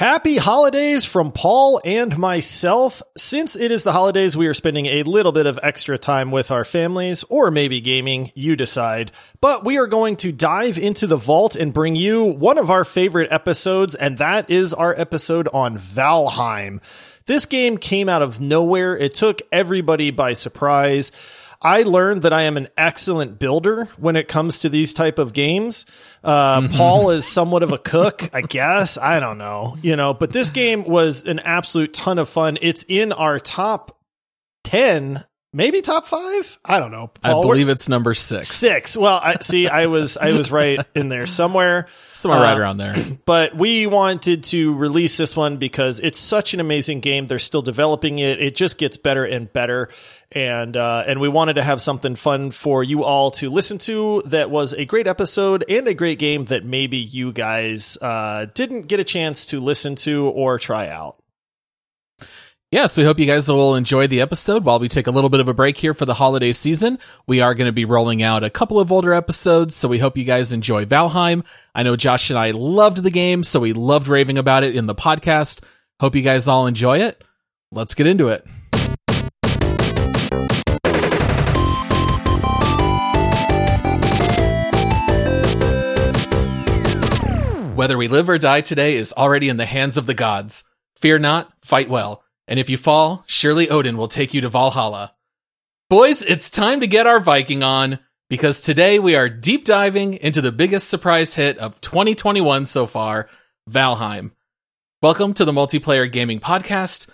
Happy holidays from Paul and myself. Since it is the holidays, we are spending a little bit of extra time with our families, or maybe gaming, you decide. But we are going to dive into the vault and bring you one of our favorite episodes, and that is our episode on Valheim. This game came out of nowhere. It took everybody by surprise. I learned that I am an excellent builder when it comes to these type of games. Paul is somewhat of a cook, I guess. I don't know, but this game was an absolute ton of fun. It's in our top 10, maybe top 5. I don't know, Paul. I believe it's number 6. Well, I was right in there somewhere. Right around there. But we wanted to release this one because it's such an amazing game. They're still developing it. It just gets better and better. And we wanted to have something fun for you all to listen to that was a great episode and a great game that maybe you guys didn't get a chance to listen to or try out. Yes, we hope you guys will enjoy the episode while we take a little bit of a break here for the holiday season. We are going to be rolling out a couple of older episodes, so we hope you guys enjoy Valheim. I know Josh and I loved the game, so we loved raving about it in the podcast. Hope you guys all enjoy it. Let's get into it. Whether we live or die today is already in the hands of the gods. Fear not, fight well. And if you fall, surely Odin will take you to Valhalla. Boys, it's time to get our Viking on, because today we are deep diving into the biggest surprise hit of 2021 so far, Valheim. Welcome to the Multiplayer Gaming Podcast.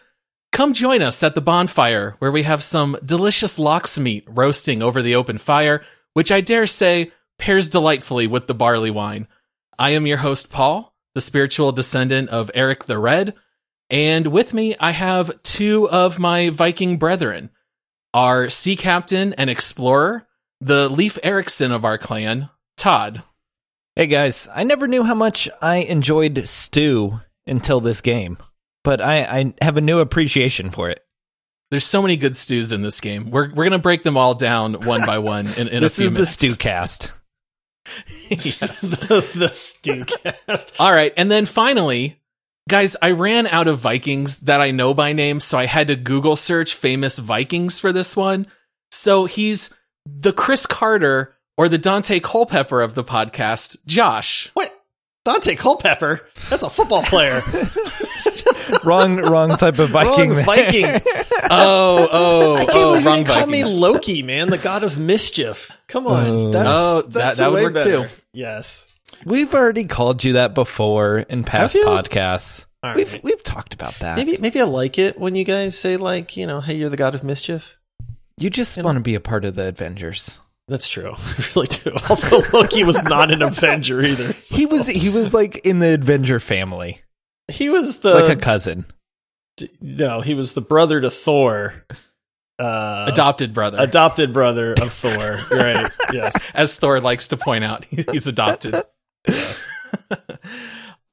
Come join us at the bonfire, where we have some delicious lox meat roasting over the open fire, which I dare say pairs delightfully with the barley wine. I am your host, Paul, the spiritual descendant of Eric the Red, and with me, I have two of my Viking brethren, our sea captain and explorer, the Leif Ericsson of our clan, Todd. Hey guys, I never knew how much I enjoyed stew until this game, but I have a new appreciation for it. There's so many good stews in this game. We're going to break them all down one by one in a few minutes. This is the stew cast. Yes, the stew cast. All right, and then finally, guys, I ran out of Vikings that I know by name, so I had to Google search famous Vikings for this one. So he's the Chris Carter or the Daunte Culpepper of the podcast, Josh. What? Daunte Culpepper? That's a football player. Wrong type of Viking. Wrong Vikings. I can't believe you didn't call me Loki, man, the god of mischief. Come on. That would work better. Too. Yes. We've already called you that before in past podcasts. Right. We've talked about that. Maybe I like it when you guys say, like, hey, you're the god of mischief. You just want to be a part of the Avengers. That's true. I really do. Although Loki was not an Avenger either. So. He was like in the Avenger family. He was like a cousin. No, he was the brother to Thor. Adopted brother of Thor. Right. Yes. As Thor likes to point out, he's adopted. Yeah.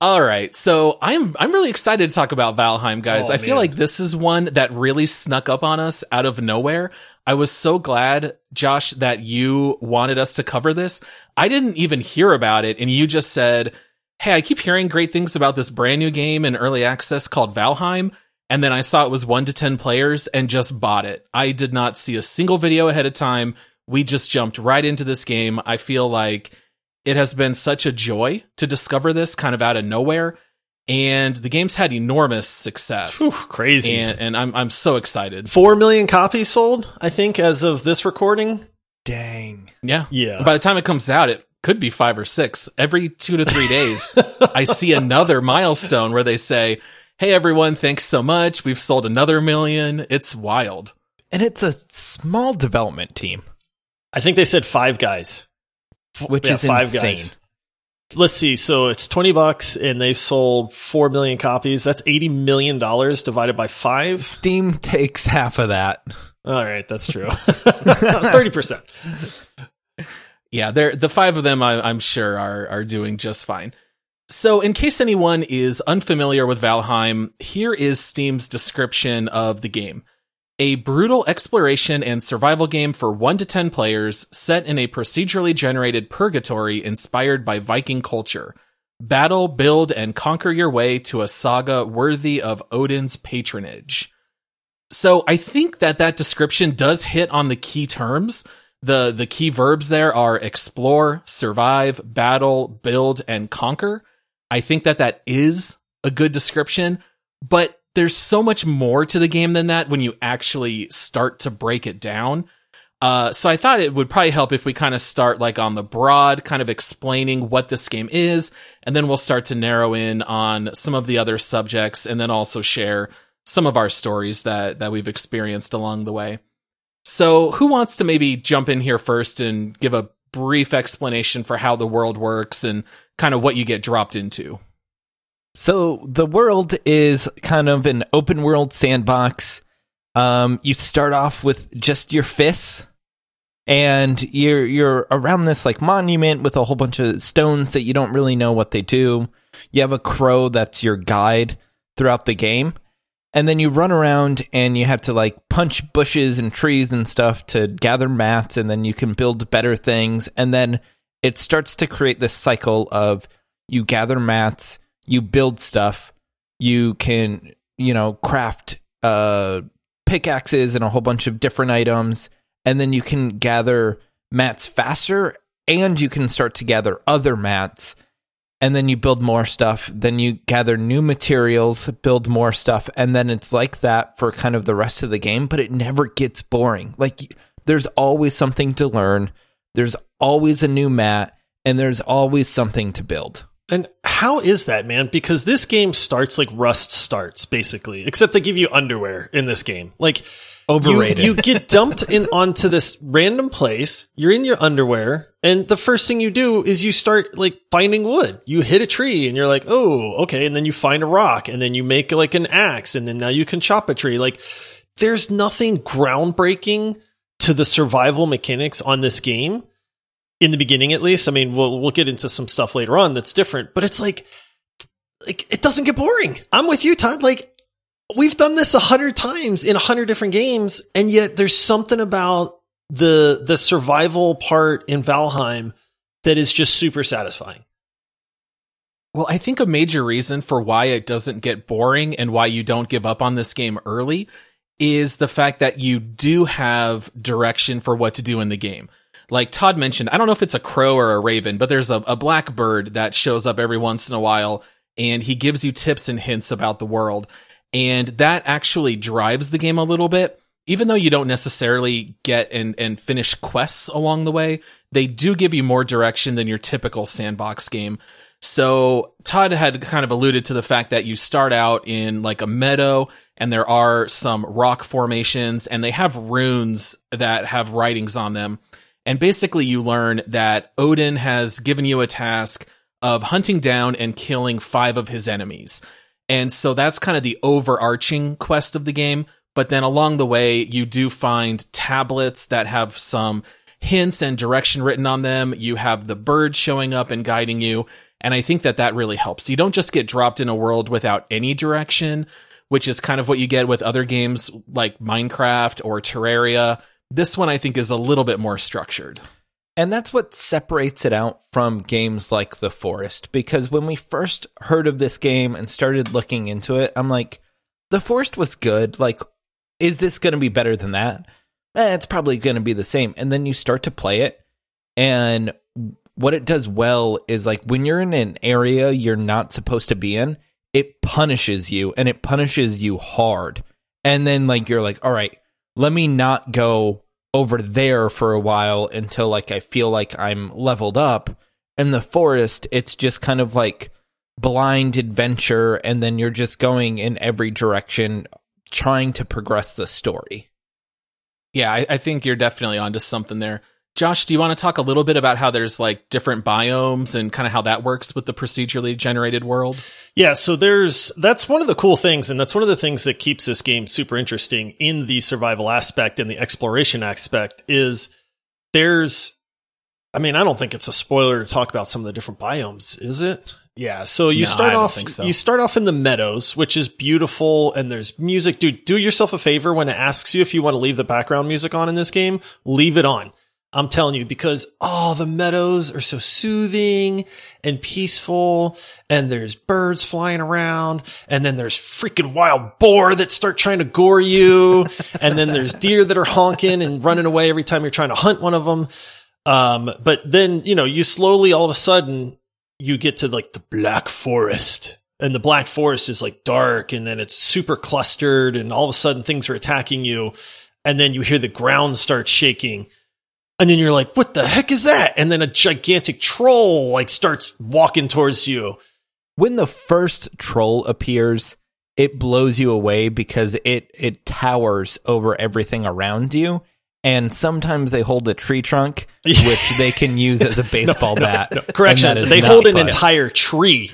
All right, so I'm really excited to talk about Valheim, guys. I feel like this is one that really snuck up on us out of nowhere. I was so glad, Josh, that you wanted us to cover this. I didn't even hear about it, and you just said, "Hey, I keep hearing great things about this brand new game in early access called Valheim." And then I saw it was 1 to 10 players and just bought it. I did not see a single video ahead of time. We just jumped right into this game. I feel like it has been such a joy to discover this kind of out of nowhere, and the game's had enormous success. Whew, crazy. And I'm so excited. 4 million copies sold, I think, as of this recording. Dang. Yeah. By the time it comes out, it could be 5 or 6. Every 2 to 3 days, I see another milestone where they say, "Hey everyone, thanks so much. We've sold another 1 million." It's wild. And it's a small development team. I think they said 5 guys. Which is insane. Guys. Let's see. So it's $20, and they've sold 4 million copies. That's $80 million divided by 5. Steam takes half of that. All right, that's true. 30%. Yeah, the 5 of them, I'm sure, are doing just fine. So, in case anyone is unfamiliar with Valheim, here is Steam's description of the game. A brutal exploration and survival game for 1 to 10 players set in a procedurally generated purgatory inspired by Viking culture. Battle, build, and conquer your way to a saga worthy of Odin's patronage. So I think that that description does hit on the key terms. The key verbs there are explore, survive, battle, build, and conquer. I think that that is a good description, but there's so much more to the game than that when you actually start to break it down. So I thought it would probably help if we kind of start like on the broad, kind of explaining what this game is, and then we'll start to narrow in on some of the other subjects and then also share some of our stories that we've experienced along the way. So who wants to maybe jump in here first and give a brief explanation for how the world works and kind of what you get dropped into? So the world is kind of an open world sandbox. You start off with just your fists. And you're around this like monument with a whole bunch of stones that you don't really know what they do. You have a crow that's your guide throughout the game. And then you run around and you have to like punch bushes and trees and stuff to gather mats, and then you can build better things. And then it starts to create this cycle of you gather mats, you build stuff, you can, you know, craft pickaxes and a whole bunch of different items. And then you can gather mats faster, and you can start to gather other mats, and then you build more stuff. Then you gather new materials, build more stuff. And then it's like that for kind of the rest of the game, but it never gets boring. Like there's always something to learn. There's always a new mat, and there's always something to build. And how is that, man? Because this game starts like Rust starts, basically, except they give you underwear in this game. Like, overrated. You get dumped in onto this random place. You're in your underwear, and the first thing you do is you start like finding wood. You hit a tree, and you're like, oh, okay. And then you find a rock, and then you make like an axe, and then now you can chop a tree. Like, there's nothing groundbreaking to the survival mechanics on this game. In the beginning, at least. I mean, we'll get into some stuff later on that's different, but it's like it doesn't get boring. I'm with you, Todd. Like, we've done this 100 times in 100 different games, and yet there's something about the survival part in Valheim that is just super satisfying. Well, I think a major reason for why it doesn't get boring and why you don't give up on this game early is the fact that you do have direction for what to do in the game. Like Todd mentioned, I don't know if it's a crow or a raven, but there's a black bird that shows up every once in a while, and he gives you tips and hints about the world. And that actually drives the game a little bit. Even though you don't necessarily get and finish quests along the way, they do give you more direction than your typical sandbox game. So Todd had kind of alluded to the fact that you start out in like a meadow, and there are some rock formations, and they have runes that have writings on them. And basically you learn that Odin has given you a task of hunting down and killing 5 of his enemies. And so that's kind of the overarching quest of the game. But then along the way, you do find tablets that have some hints and direction written on them. You have the bird showing up and guiding you. And I think that really helps. You don't just get dropped in a world without any direction, which is kind of what you get with other games like Minecraft or Terraria. This one, I think, is a little bit more structured. And that's what separates it out from games like The Forest, because when we first heard of this game and started looking into it, I'm like, The Forest was good. Like, is this going to be better than that? It's probably going to be the same. And then you start to play it, and what it does well is, like, when you're in an area you're not supposed to be in, it punishes you, and it punishes you hard. And then, like, you're like, all right, let me not go over there for a while until like I feel like I'm leveled up. In The Forest, it's just kind of like blind adventure, and then you're just going in every direction trying to progress the story. Yeah, I think you're definitely onto something there. Josh, do you want to talk a little bit about how there's like different biomes and kind of how that works with the procedurally generated world? Yeah, so that's one of the cool things, and that's one of the things that keeps this game super interesting in the survival aspect and the exploration aspect is I don't think it's a spoiler to talk about some of the different biomes, is it? Yeah, so you start off in the meadows, which is beautiful, and there's music. Dude, do yourself a favor when it asks you if you want to leave the background music on in this game, leave it on. I'm telling you, because the meadows are so soothing and peaceful, and there's birds flying around, and then there's freaking wild boar that start trying to gore you, and then there's deer that are honking and running away every time you're trying to hunt one of them. But then, you know, you slowly, all of a sudden, you get to like the Black Forest, and the Black Forest is like dark, and then it's super clustered, and all of a sudden things are attacking you, and then you hear the ground start shaking. And then you're like, what the heck is that? And then a gigantic troll like starts walking towards you. When the first troll appears, it blows you away because it towers over everything around you. And sometimes they hold a tree trunk, which they can use as a baseball bat. No. Correction, they hold an entire tree.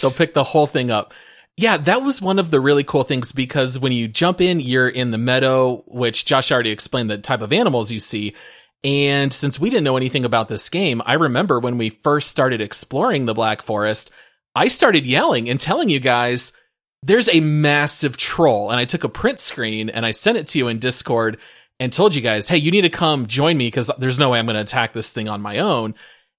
They'll pick the whole thing up. Yeah, that was one of the really cool things, because when you jump in, you're in the meadow, which Josh already explained the type of animals you see. And since we didn't know anything about this game, I remember when we first started exploring the Black Forest, I started yelling and telling you guys, there's a massive troll. And I took a print screen and I sent it to you in Discord and told you guys, hey, you need to come join me because there's no way I'm going to attack this thing on my own.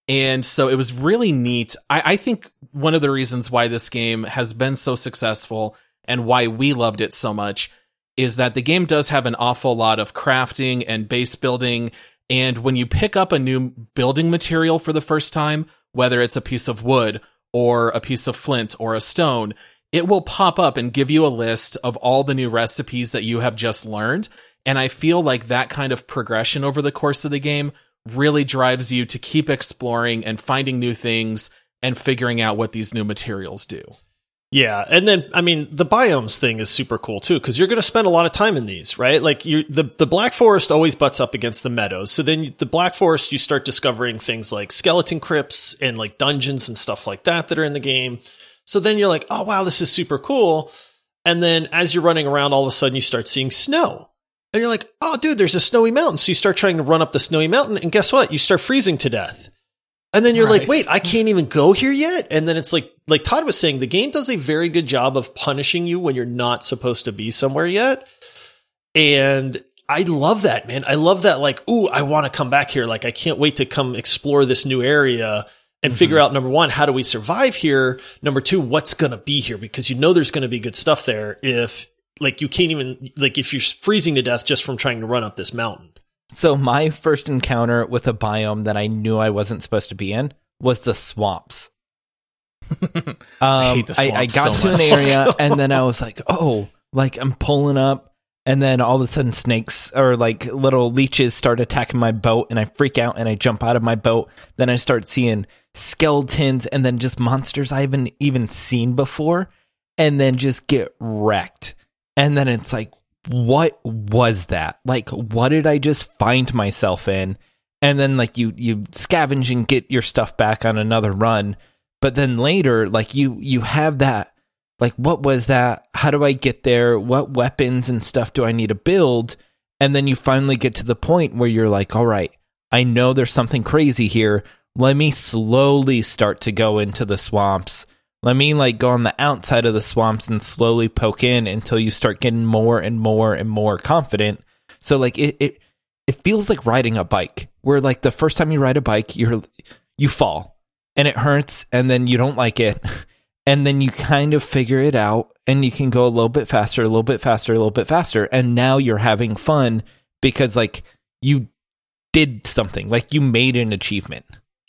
And so it was really neat. I think one of the reasons why this game has been so successful and why we loved it so much is that the game does have an awful lot of crafting and base building. And when you pick up a new building material for the first time, whether it's a piece of wood or a piece of flint or a stone, it will pop up and give you a list of all the new recipes that you have just learned. And I feel like that kind of progression over the course of the game really drives you to keep exploring and finding new things and figuring out what these new materials do. Yeah. And then, I mean, the biomes thing is super cool too, because you're going to spend a lot of time in these, right? Like the Black Forest always butts up against the meadows. So then the Black Forest, you start discovering things like skeleton crypts and like dungeons and stuff like that are in the game. So then you're like, oh wow, this is super cool. And then as you're running around, all of a sudden you start seeing snow. And you're like, oh, dude, there's a snowy mountain. So you start trying to run up the snowy mountain, and guess what? You start freezing to death. And then you're like, wait, I can't even go here yet? And then it's like Todd was saying, the game does a very good job of punishing you when you're not supposed to be somewhere yet. And I love that, man. I love that, like, ooh, I want to come back here. Like, I can't wait to come explore this new area and figure out, number one, how do we survive here? Number two, what's going to be here? Because you know there's going to be good stuff there if... like you can't even, like if you're freezing to death just from trying to run up this mountain. So my first encounter with a biome that I knew I wasn't supposed to be in was the swamps. I hate the swamps. I got so much. An area and then I was like, oh, like I'm pulling up, and then all of a sudden snakes or like little leeches start attacking my boat, and I freak out and I jump out of my boat. Then I start seeing skeletons and then just monsters I haven't even seen before, and then just get wrecked. And then it's like, what was that? Like, what did I just find myself in? And then, like, you scavenge and get your stuff back on another run. But then later, like, you have that, like, what was that? How do I get there? What weapons and stuff do I need to build? And then you finally get to the point where you're like, all right, I know there's something crazy here. Let me slowly start to go into the swamps. Let me, like, go on the outside of the swamps and slowly poke in until you start getting more and more and more confident. So, like, it feels like riding a bike, where, like, the first time you ride a bike, you fall, and it hurts, and then you don't like it, and then you kind of figure it out, and you can go a little bit faster, a little bit faster, a little bit faster, and now you're having fun because, like, you did something. Like, you made an achievement.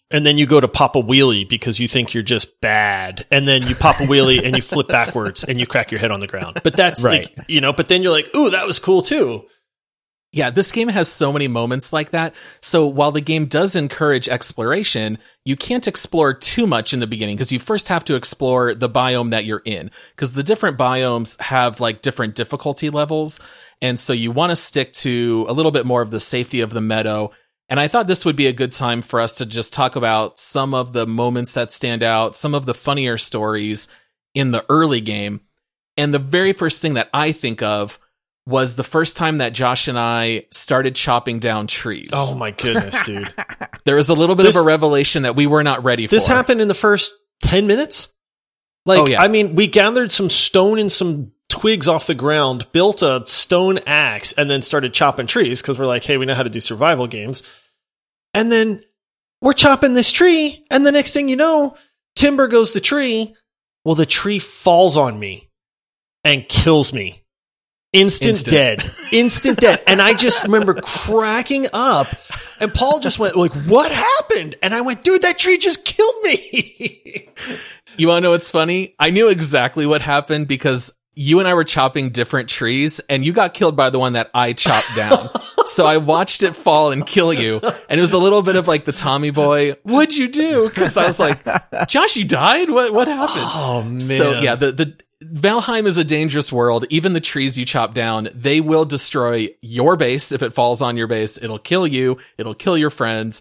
And then you go to pop a wheelie because you think you're just bad. And then you pop a wheelie and you flip backwards and you crack your head on the ground. But that's right. Like, you know, but then you're like, ooh, that was cool too. Yeah, this game has so many moments like that. So while the game does encourage exploration, you can't explore too much in the beginning because you first have to explore the biome that you're in, because the different biomes have like different difficulty levels. And so you want to stick to a little bit more of the safety of the meadow. And I thought this would be a good time for us to just talk about some of the moments that stand out, some of the funnier stories in the early game. And the very first thing that I think of was the first time that Josh and I started chopping down trees. Oh my goodness, dude. There was a little bit of a revelation that we were not ready for. This happened in the first 10 minutes? Like, oh, yeah. I mean, we gathered some stone and some twigs off the ground, built a stone axe, and then started chopping trees because we're like, hey, we know how to do survival games. And then we're chopping this tree, and the next thing you know, timber goes the tree. Well, the tree falls on me and kills me. Instant dead. And I just remember cracking up, and Paul just went like, what happened? And I went, dude, that tree just killed me. You want to know what's funny? I knew exactly what happened because you and I were chopping different trees, and you got killed by the one that I chopped down. So I watched it fall and kill you. And it was a little bit of like the Tommy Boy, what'd you do? Because I was like, Josh, you died? What happened? Oh, man. So yeah, the Valheim is a dangerous world. Even the trees you chop down, they will destroy your base. If it falls on your base, it'll kill you. It'll kill your friends.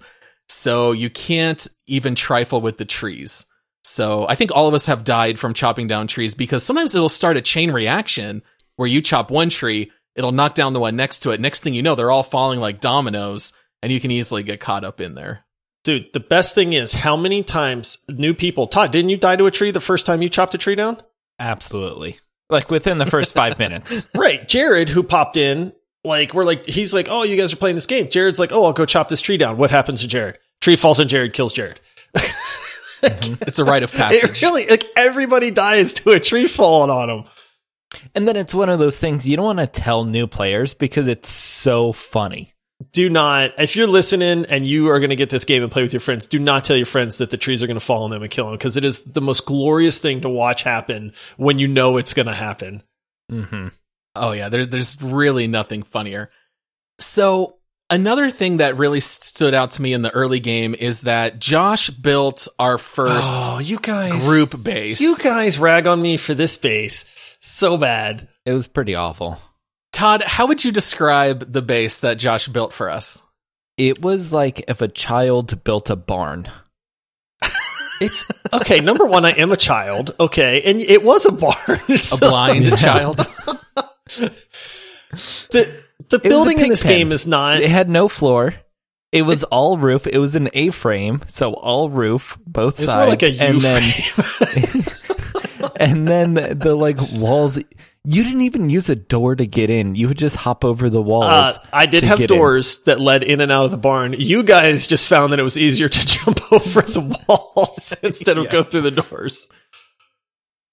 So you can't even trifle with the trees. So I think all of us have died from chopping down trees, because sometimes it'll start a chain reaction where you chop one tree, it'll knock down the one next to it. Next thing you know, they're all falling like dominoes, and you can easily get caught up in there. Dude, the best thing is how many times new people... Todd, didn't you die to a tree the first time you chopped a tree down? Absolutely. Like within the first 5 minutes. Right. Jared, who popped in, like, we're like, he's like, oh, you guys are playing this game. Jared's like, oh, I'll go chop this tree down. What happens to Jared? Tree falls and Jared kills Jared. Mm-hmm. It's a rite of passage. It really, like, everybody dies to a tree falling on them. And then it's one of those things you don't want to tell new players because it's so funny. Do not. If you're listening and you are going to get this game and play with your friends, do not tell your friends that the trees are going to fall on them and kill them, because it is the most glorious thing to watch happen when you know it's going to happen. Mm-hmm. Oh, yeah. There's really nothing funnier. So another thing that really stood out to me in the early game is that Josh built our first group base. You guys rag on me for this base so bad. It was pretty awful. Todd, how would you describe the base that Josh built for us? It was like if a child built a barn. It's okay. Number one, I am a child. Okay. And it was a barn. So. A blind child. The building in this game is not. It had no floor. It was all roof. It was an A-frame. So all roof, both sides. It was more like a U-frame. And then the like walls. You didn't even use a door to get in. You would just hop over the walls. I did have doors that led in and out of the barn. You guys just found that it was easier to jump over the walls instead of go through the doors.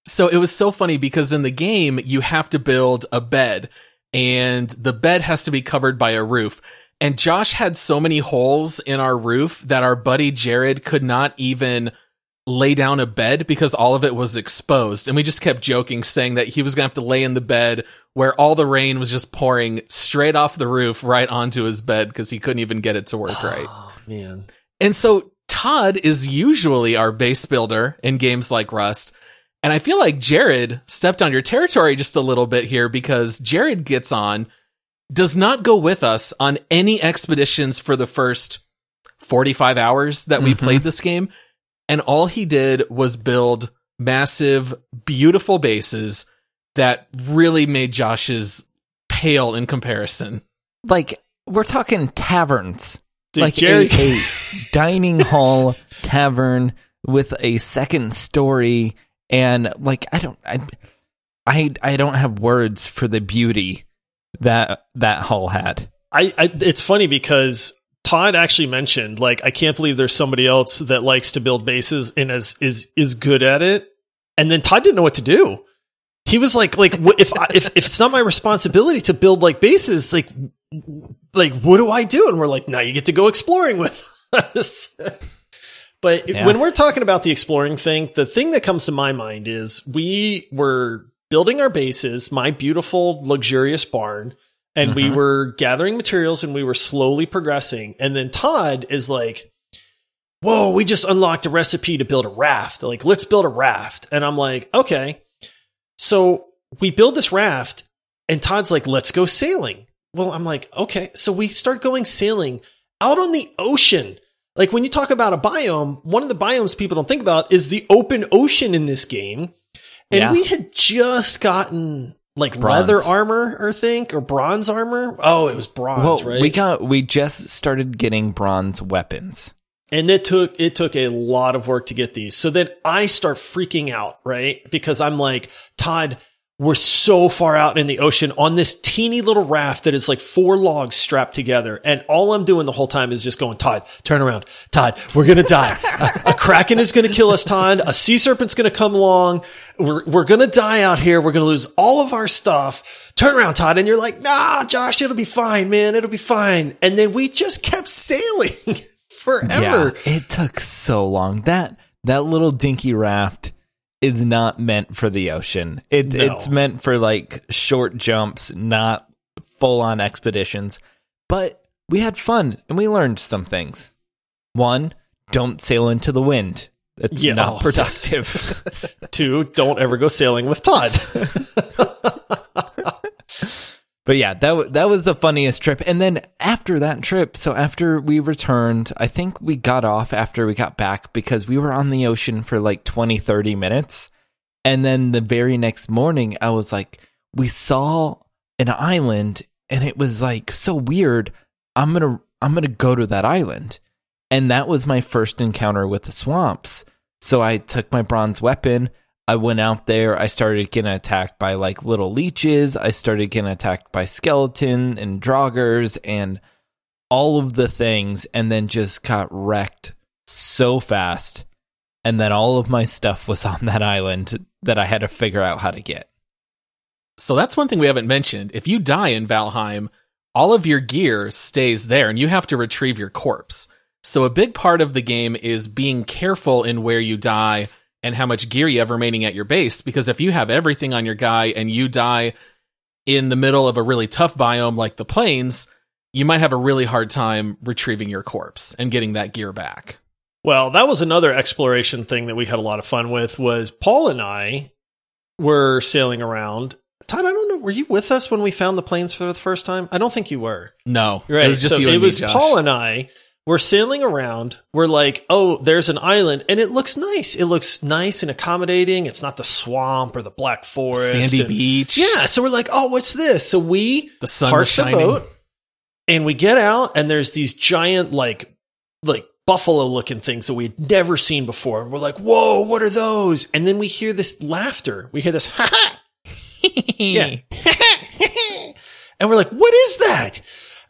So it was so funny because in the game, you have to build a bed, and the bed has to be covered by a roof. And Josh had so many holes in our roof that our buddy Jared could not even lay down a bed because all of it was exposed. And we just kept joking, saying that he was going to have to lay in the bed where all the rain was just pouring straight off the roof right onto his bed because he couldn't even get it to work right. Oh, man. And so Todd is usually our base builder in games like Rust. And I feel like Jared stepped on your territory just a little bit here, because Jared gets on, does not go with us on any expeditions for the first 45 hours that we played this game. And all he did was build massive, beautiful bases that really made Josh's pale in comparison. Like, we're talking taverns. Dude, like a dining hall tavern with a second story. And like, I don't have words for the beauty that hall had. It's funny because Todd actually mentioned, like, I can't believe there's somebody else that likes to build bases and is good at it. And then Todd didn't know what to do. He was like if it's not my responsibility to build like bases, like what do I do? And we're like, now you get to go exploring with us. But when we're talking about the exploring thing, the thing that comes to my mind is we were building our bases, my beautiful, luxurious barn, and we were gathering materials and we were slowly progressing. And then Todd is like, whoa, we just unlocked a recipe to build a raft. Like, let's build a raft. And I'm like, okay. So we build this raft, and Todd's like, let's go sailing. Well, I'm like, okay. So we start going sailing out on the ocean. Like, when you talk about a biome, one of the biomes people don't think about is the open ocean in this game. And we had just gotten like bronze. Leather armor or bronze armor. Oh, it was bronze, right? We just started getting bronze weapons. And it took a lot of work to get these. So then I start freaking out, right? Because I'm like, Todd, we're so far out in the ocean on this teeny little raft that is like 4 logs strapped together. And all I'm doing the whole time is just going, Todd, turn around. Todd, we're going to die. A kraken is going to kill us, Todd. A sea serpent's going to come along. We're going to die out here. We're going to lose all of our stuff. Turn around, Todd. And you're like, nah, Josh, it'll be fine, man. It'll be fine. And then we just kept sailing forever. Yeah, it took so long. That little dinky raft is not meant for the ocean. It's meant for like short jumps, not full on expeditions. But we had fun and we learned some things. 1, don't sail into the wind. It's not productive. Yes. 2, don't ever go sailing with Todd. But yeah, that was the funniest trip. And then after that trip, so after we returned, I think we got off after we got back because we were on the ocean for like 20, 30 minutes. And then the very next morning, I was like, we saw an island and it was like so weird. I'm going to go to that island. And that was my first encounter with the swamps. So I took my bronze weapon. I went out there, I started getting attacked by like little leeches, I started getting attacked by skeleton and draugrs and all of the things, and then just got wrecked so fast. And then all of my stuff was on that island that I had to figure out how to get. So that's one thing we haven't mentioned. If you die in Valheim, all of your gear stays there and you have to retrieve your corpse. So a big part of the game is being careful in where you die and how much gear you have remaining at your base, because if you have everything on your guy and you die in the middle of a really tough biome like the plains, you might have a really hard time retrieving your corpse and getting that gear back. Well, that was another exploration thing that we had a lot of fun with, was Paul and I were sailing around. Todd, I don't know, were you with us when we found the plains for the first time? I don't think you were. No, right. It was just so you and me, Josh. It was Paul and I. We're sailing around. We're like, oh, there's an island, and it looks nice. It looks nice and accommodating. It's not the swamp or the Black Forest. Sandy beach. Yeah, so we're like, oh, what's this? So we park the boat, and we get out, and there's these giant, like buffalo-looking things that we had never seen before. And we're like, whoa, what are those? And then we hear this laughter. We hear this, ha-ha. Yeah. And we're like, what is that?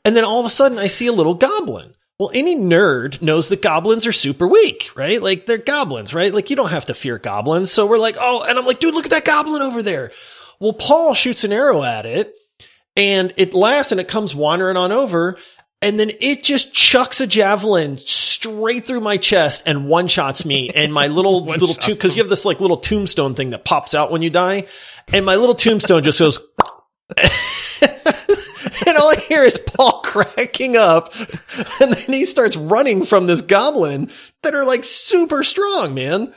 And then all of a sudden, I see a little goblin. Well, any nerd knows that goblins are super weak, right? Like, they're goblins, right? Like, you don't have to fear goblins. So we're like, oh, and I'm like, dude, look at that goblin over there. Well, Paul shoots an arrow at it, and it laughs, and it comes wandering on over, and then it just chucks a javelin straight through my chest and one-shots me, and my little tomb, because you have this, like, little tombstone thing that pops out when you die, and my little tombstone just goes... And all I hear is Paul cracking up, and then he starts running from this goblin that are like super strong, man.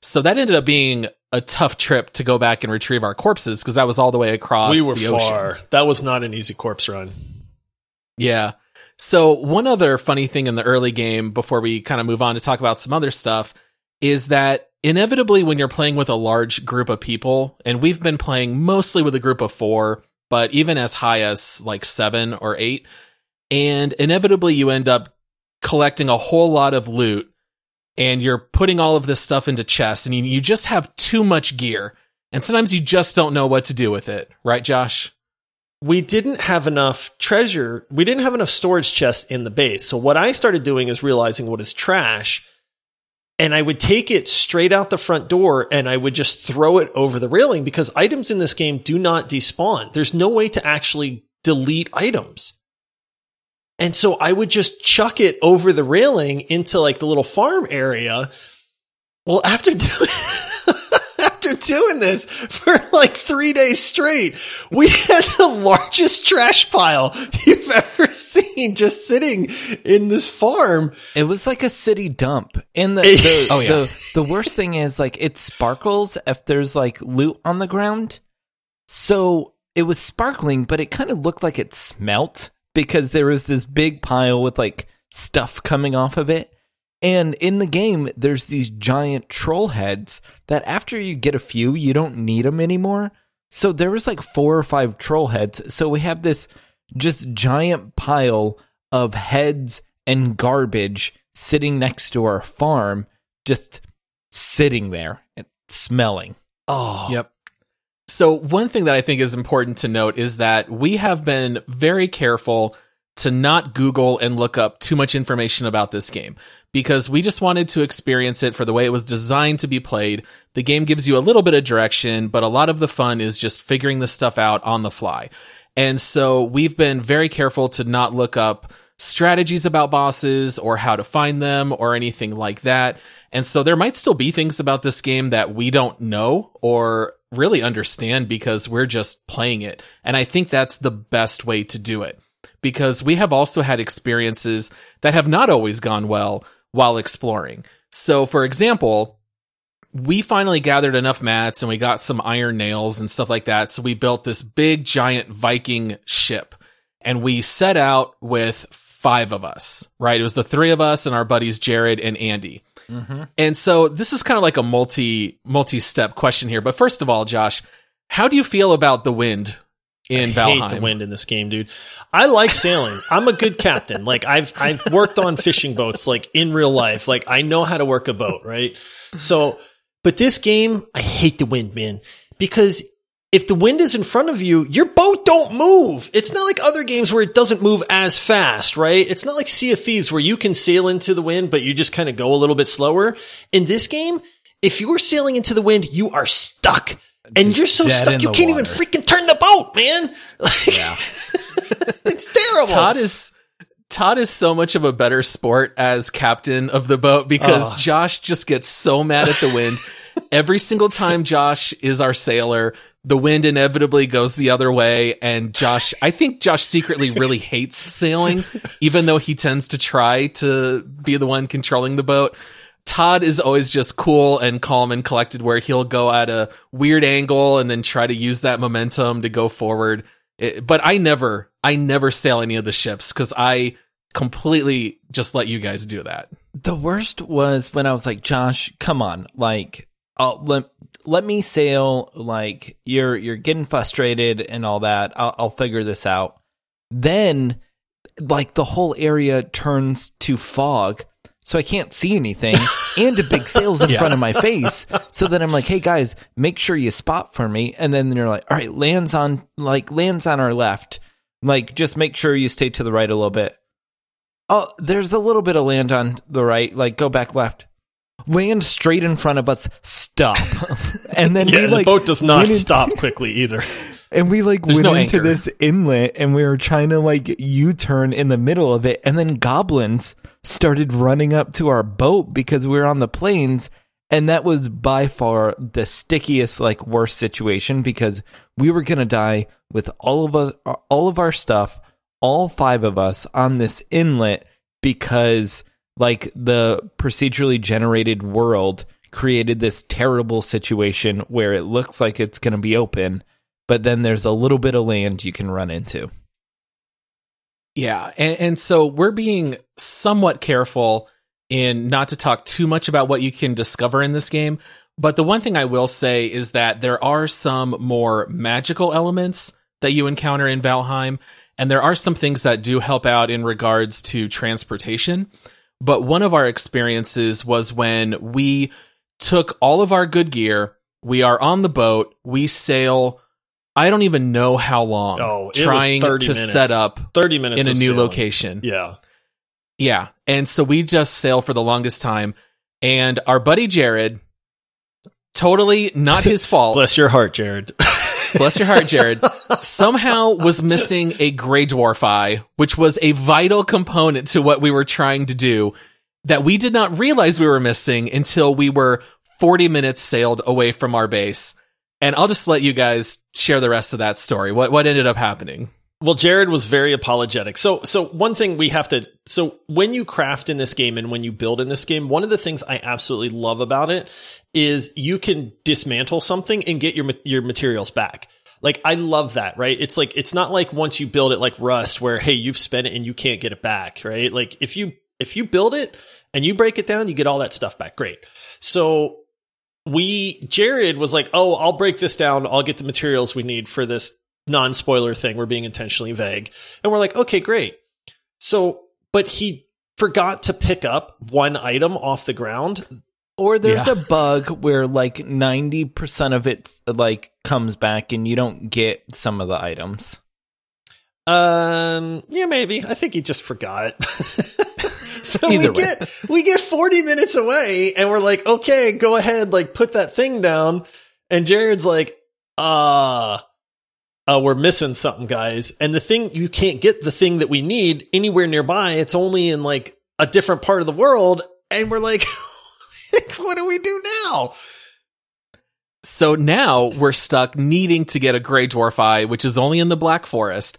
So that ended up being a tough trip to go back and retrieve our corpses, because that was all the way across the ocean. We were far. That was not an easy corpse run. Yeah. So one other funny thing in the early game, before we kind of move on to talk about some other stuff, is that inevitably when you're playing with a large group of people, and we've been playing mostly with a group of 4, but even as high as like 7 or 8. And inevitably you end up collecting a whole lot of loot, and you're putting all of this stuff into chests, and you just have too much gear. And sometimes you just don't know what to do with it. Right, Josh? We didn't have enough treasure. We didn't have enough storage chests in the base. So what I started doing is realizing what is trash, and I would take it straight out the front door, and I would just throw it over the railing, because items in this game do not despawn. There's no way to actually delete items. And so I would just chuck it over the railing into like the little farm area. Well, after doing this for like 3 days straight, we had the largest trash pile you've ever seen just sitting in this farm. It was like a city dump. And the worst thing is, like, it sparkles if there's like loot on the ground. So it was sparkling, but it kind of looked like it smelt, because there was this big pile with like stuff coming off of it. And in the game, there's these giant troll heads that after you get a few, you don't need them anymore. So there was like 4 or 5 troll heads. So we have this just giant pile of heads and garbage sitting next to our farm, just sitting there and smelling. Oh, yep. So one thing that I think is important to note is that we have been very careful to not Google and look up too much information about this game, because we just wanted to experience it for the way it was designed to be played. The game gives you a little bit of direction, but a lot of the fun is just figuring this stuff out on the fly. And so we've been very careful to not look up strategies about bosses or how to find them or anything like that. And so there might still be things about this game that we don't know or really understand because we're just playing it. And I think that's the best way to do it, because we have also had experiences that have not always gone well while exploring. So, for example, we finally gathered enough mats and we got some iron nails and stuff like that. So we built this big, giant Viking ship, and we set out with 5 of us, right? It was the 3 of us and our buddies, Jared and Andy. Mm-hmm. And so this is kind of like a multi-step question here. But first of all, Josh, how do you feel about the wind in Valheim? I hate the wind in this game, dude. I like sailing. I'm a good captain. Like I've worked on fishing boats, like in real life. Like I know how to work a boat, right? So, but this game, I hate the wind, man, because if the wind is in front of you, your boat don't move. It's not like other games where it doesn't move as fast, right? It's not like Sea of Thieves where you can sail into the wind, but you just kind of go a little bit slower. In this game, if you're sailing into the wind, you are stuck. And you're so stuck, you can't even freaking turn the boat, man. Like, yeah. It's terrible. Todd is so much of a better sport as captain of the boat, because Josh just gets so mad at the wind. Every single time Josh is our sailor, the wind inevitably goes the other way. And I think Josh secretly really hates sailing, even though he tends to try to be the one controlling the boat. Todd is always just cool and calm and collected, where he'll go at a weird angle and then try to use that momentum to go forward. But I never sail any of the ships, because I completely just let you guys do that. The worst was when I was like, Josh, come on, like, let me sail. Like you're getting frustrated and all that. I'll figure this out. Then like the whole area turns to fog, so I can't see anything, and a big sail's in front of my face. So then I'm like, hey guys, make sure you spot for me. And then you're like, all right, lands on our left. Like, just make sure you stay to the right a little bit. Oh, there's a little bit of land on the right. Like, go back left. Land straight in front of us. Stop. And then yeah, we, like, the boat does not stop quickly either. And we like went into this inlet, and we were trying to like U-turn in the middle of it, and then goblins started running up to our boat because we were on the plains, and that was by far the stickiest, like worst situation, because we were gonna die with all of our stuff, all 5 of us on this inlet, because like the procedurally generated world created this terrible situation where it looks like it's gonna be open, but then there's a little bit of land you can run into. Yeah, and so we're being somewhat careful in not to talk too much about what you can discover in this game. But the one thing I will say is that there are some more magical elements that you encounter in Valheim, and there are some things that do help out in regards to transportation. But one of our experiences was when we took all of our good gear, we are on the boat, we sail... I don't even know how long trying to set up 30 minutes in a new location. Yeah. Yeah. And so we just sail for the longest time, and our buddy Jared, totally not his fault. Bless your heart, Jared. Somehow was missing a gray dwarf eye, which was a vital component to what we were trying to do that we did not realize we were missing until we were 40 minutes sailed away from our base. And I'll just let you guys share the rest of that story. What ended up happening? Well, Jared was very apologetic. So one thing we have to... So when you craft in this game and when you build in this game, one of the things I absolutely love about it is you can dismantle something and get your materials back. Like, I love that, right? It's like, it's not like once you build it like Rust where, hey, you've spent it and you can't get it back, right? Like, if you build it and you break it down, you get all that stuff back. Great. So... Jared was like, oh, I'll break this down. I'll get the materials we need for this non-spoiler thing. We're being intentionally vague. And we're like, okay, great. So, but he forgot to pick up one item off the ground Or there's a bug where like 90% of it like comes back and you don't get some of the items. Yeah, maybe. I think he just forgot. So we get 40 minutes away and we're like, okay, go ahead, like put that thing down. And Jared's like, we're missing something, guys. And the thing, you can't get the thing that we need anywhere nearby. It's only in like a different part of the world. And we're like, what do we do now? So now we're stuck needing to get a gray dwarf eye, which is only in the Black Forest.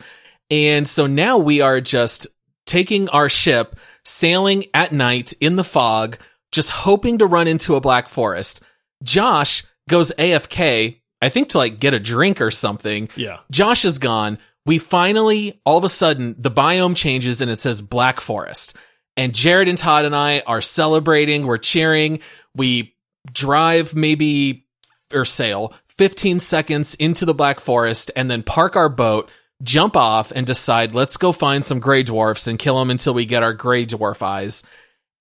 And so now we are just taking our ship, sailing at night in the fog, just hoping to run into a Black Forest. Josh goes AFK, I think to like get a drink or something. Yeah. Josh is gone. We finally, all of a sudden, the biome changes and it says Black Forest. And Jared and Todd and I are celebrating. We're cheering. We drive maybe, or sail 15 seconds into the Black Forest and then park our boat, jump off and decide, let's go find some gray dwarfs and kill them until we get our gray dwarf eyes.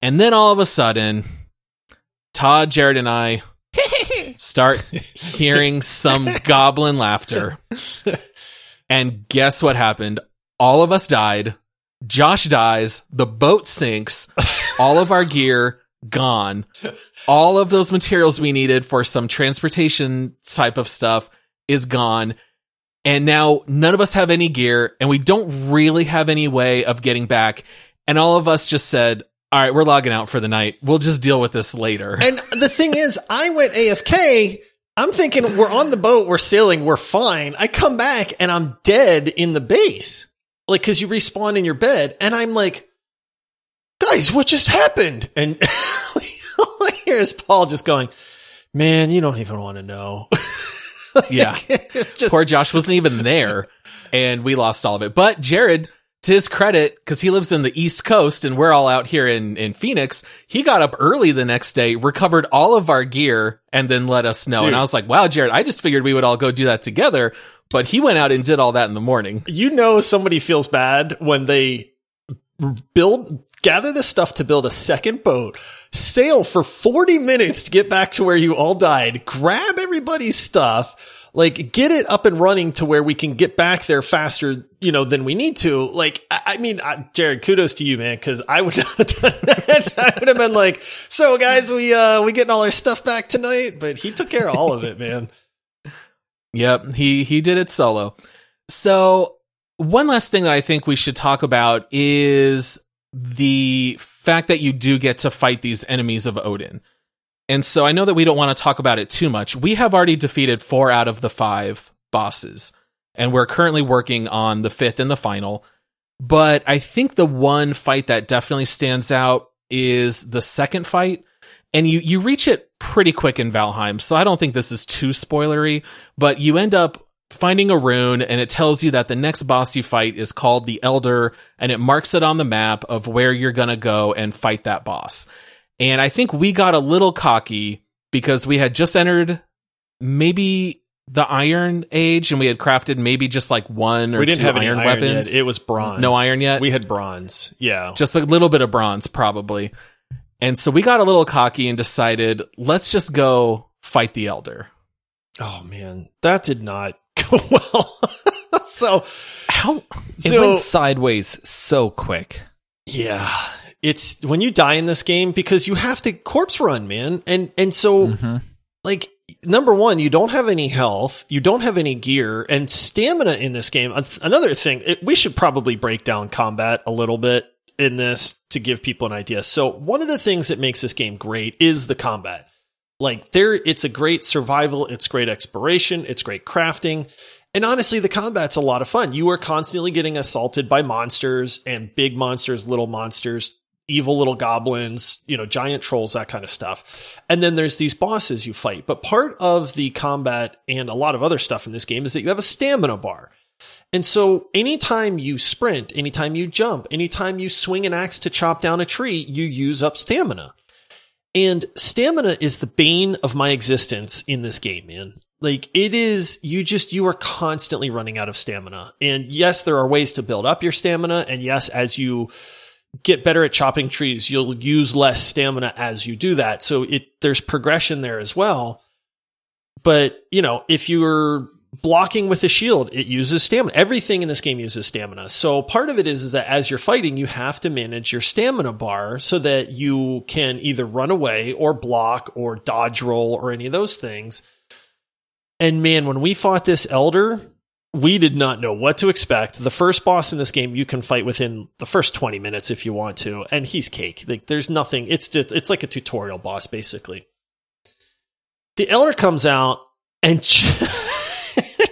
And then all of a sudden, Todd, Jared, and I start hearing some goblin laughter. And guess what happened? All of us died. Josh dies. The boat sinks. All of our gear gone. All of those materials we needed for some transportation type of stuff is gone. And now none of us have any gear and we don't really have any way of getting back. And all of us just said, all right, we're logging out for the night. We'll just deal with this later. And the thing is, I went AFK. I'm thinking we're on the boat. We're sailing. We're fine. I come back and I'm dead in the base. Like, cause you respawn in your bed and I'm like, guys, what just happened? And here's Paul just going, man, you don't even want to know. Yeah. It's just- poor Josh wasn't even there and we lost all of it. But Jared, to his credit, because he lives in the East Coast and we're all out here in Phoenix, he got up early the next day, recovered all of our gear, and then let us know. Dude. And I was like, wow, Jared, I just figured we would all go do that together. But he went out and did all that in the morning. You know somebody feels bad when they gather the stuff to build a second boat, sail for 40 minutes to get back to where you all died, grab everybody's stuff, like get it up and running to where we can get back there faster, you know, than we need to. Like, I mean, Jared, kudos to you, man, because I would not have done that. I would have been like, so guys, we getting all our stuff back tonight, but he took care of all of it, man. Yep. He did it solo. So one last thing that I think we should talk about is the fact that you do get to fight these enemies of Odin. And so I know that we don't want to talk about it too much. We have already defeated 4 out of the 5 bosses, and we're currently working on the 5th and the final. But I think the one fight that definitely stands out is the second fight. And you reach it pretty quick in Valheim, so I don't think this is too spoilery, but you end up finding a rune, and it tells you that the next boss you fight is called the Elder, and it marks it on the map of where you're going to go and fight that boss. And I think we got a little cocky because we had just entered maybe the Iron Age, and we had crafted maybe just like 1 or 2 iron weapons. Yet. It was bronze. No iron yet? We had bronze, yeah. Just a little bit of bronze, probably. And so we got a little cocky and decided, let's just go fight the Elder. Oh, man, that did not go well. It went sideways so quick. Yeah, it's when you die in this game because you have to corpse run, man. And so, like, number one, you don't have any health, you don't have any gear, and stamina in this game. Another thing, we should probably break down combat a little bit in this to give people an idea. So one of the things that makes this game great is the combat. Like it's a great survival. It's great exploration. It's great crafting. And honestly, the combat's a lot of fun. You are constantly getting assaulted by monsters and big monsters, little monsters, evil little goblins, you know, giant trolls, that kind of stuff. And then there's these bosses you fight. But part of the combat and a lot of other stuff in this game is that you have a stamina bar. And so anytime you sprint, anytime you jump, anytime you swing an axe to chop down a tree, you use up stamina. And stamina is the bane of my existence in this game, man. Like it is, you are constantly running out of stamina. And yes, there are ways to build up your stamina. And yes, as you get better at chopping trees, you'll use less stamina as you do that. So there's progression there as well. But, you know, if you're blocking with a shield, it uses stamina. Everything in this game uses stamina. So part of it is that as you're fighting, you have to manage your stamina bar so that you can either run away or block or dodge roll or any of those things. And man, when we fought this elder, we did not know what to expect. The first boss in this game, you can fight within the first 20 minutes if you want to, and he's cake. Like, there's nothing. It's just, it's like a tutorial boss, basically. The elder comes out and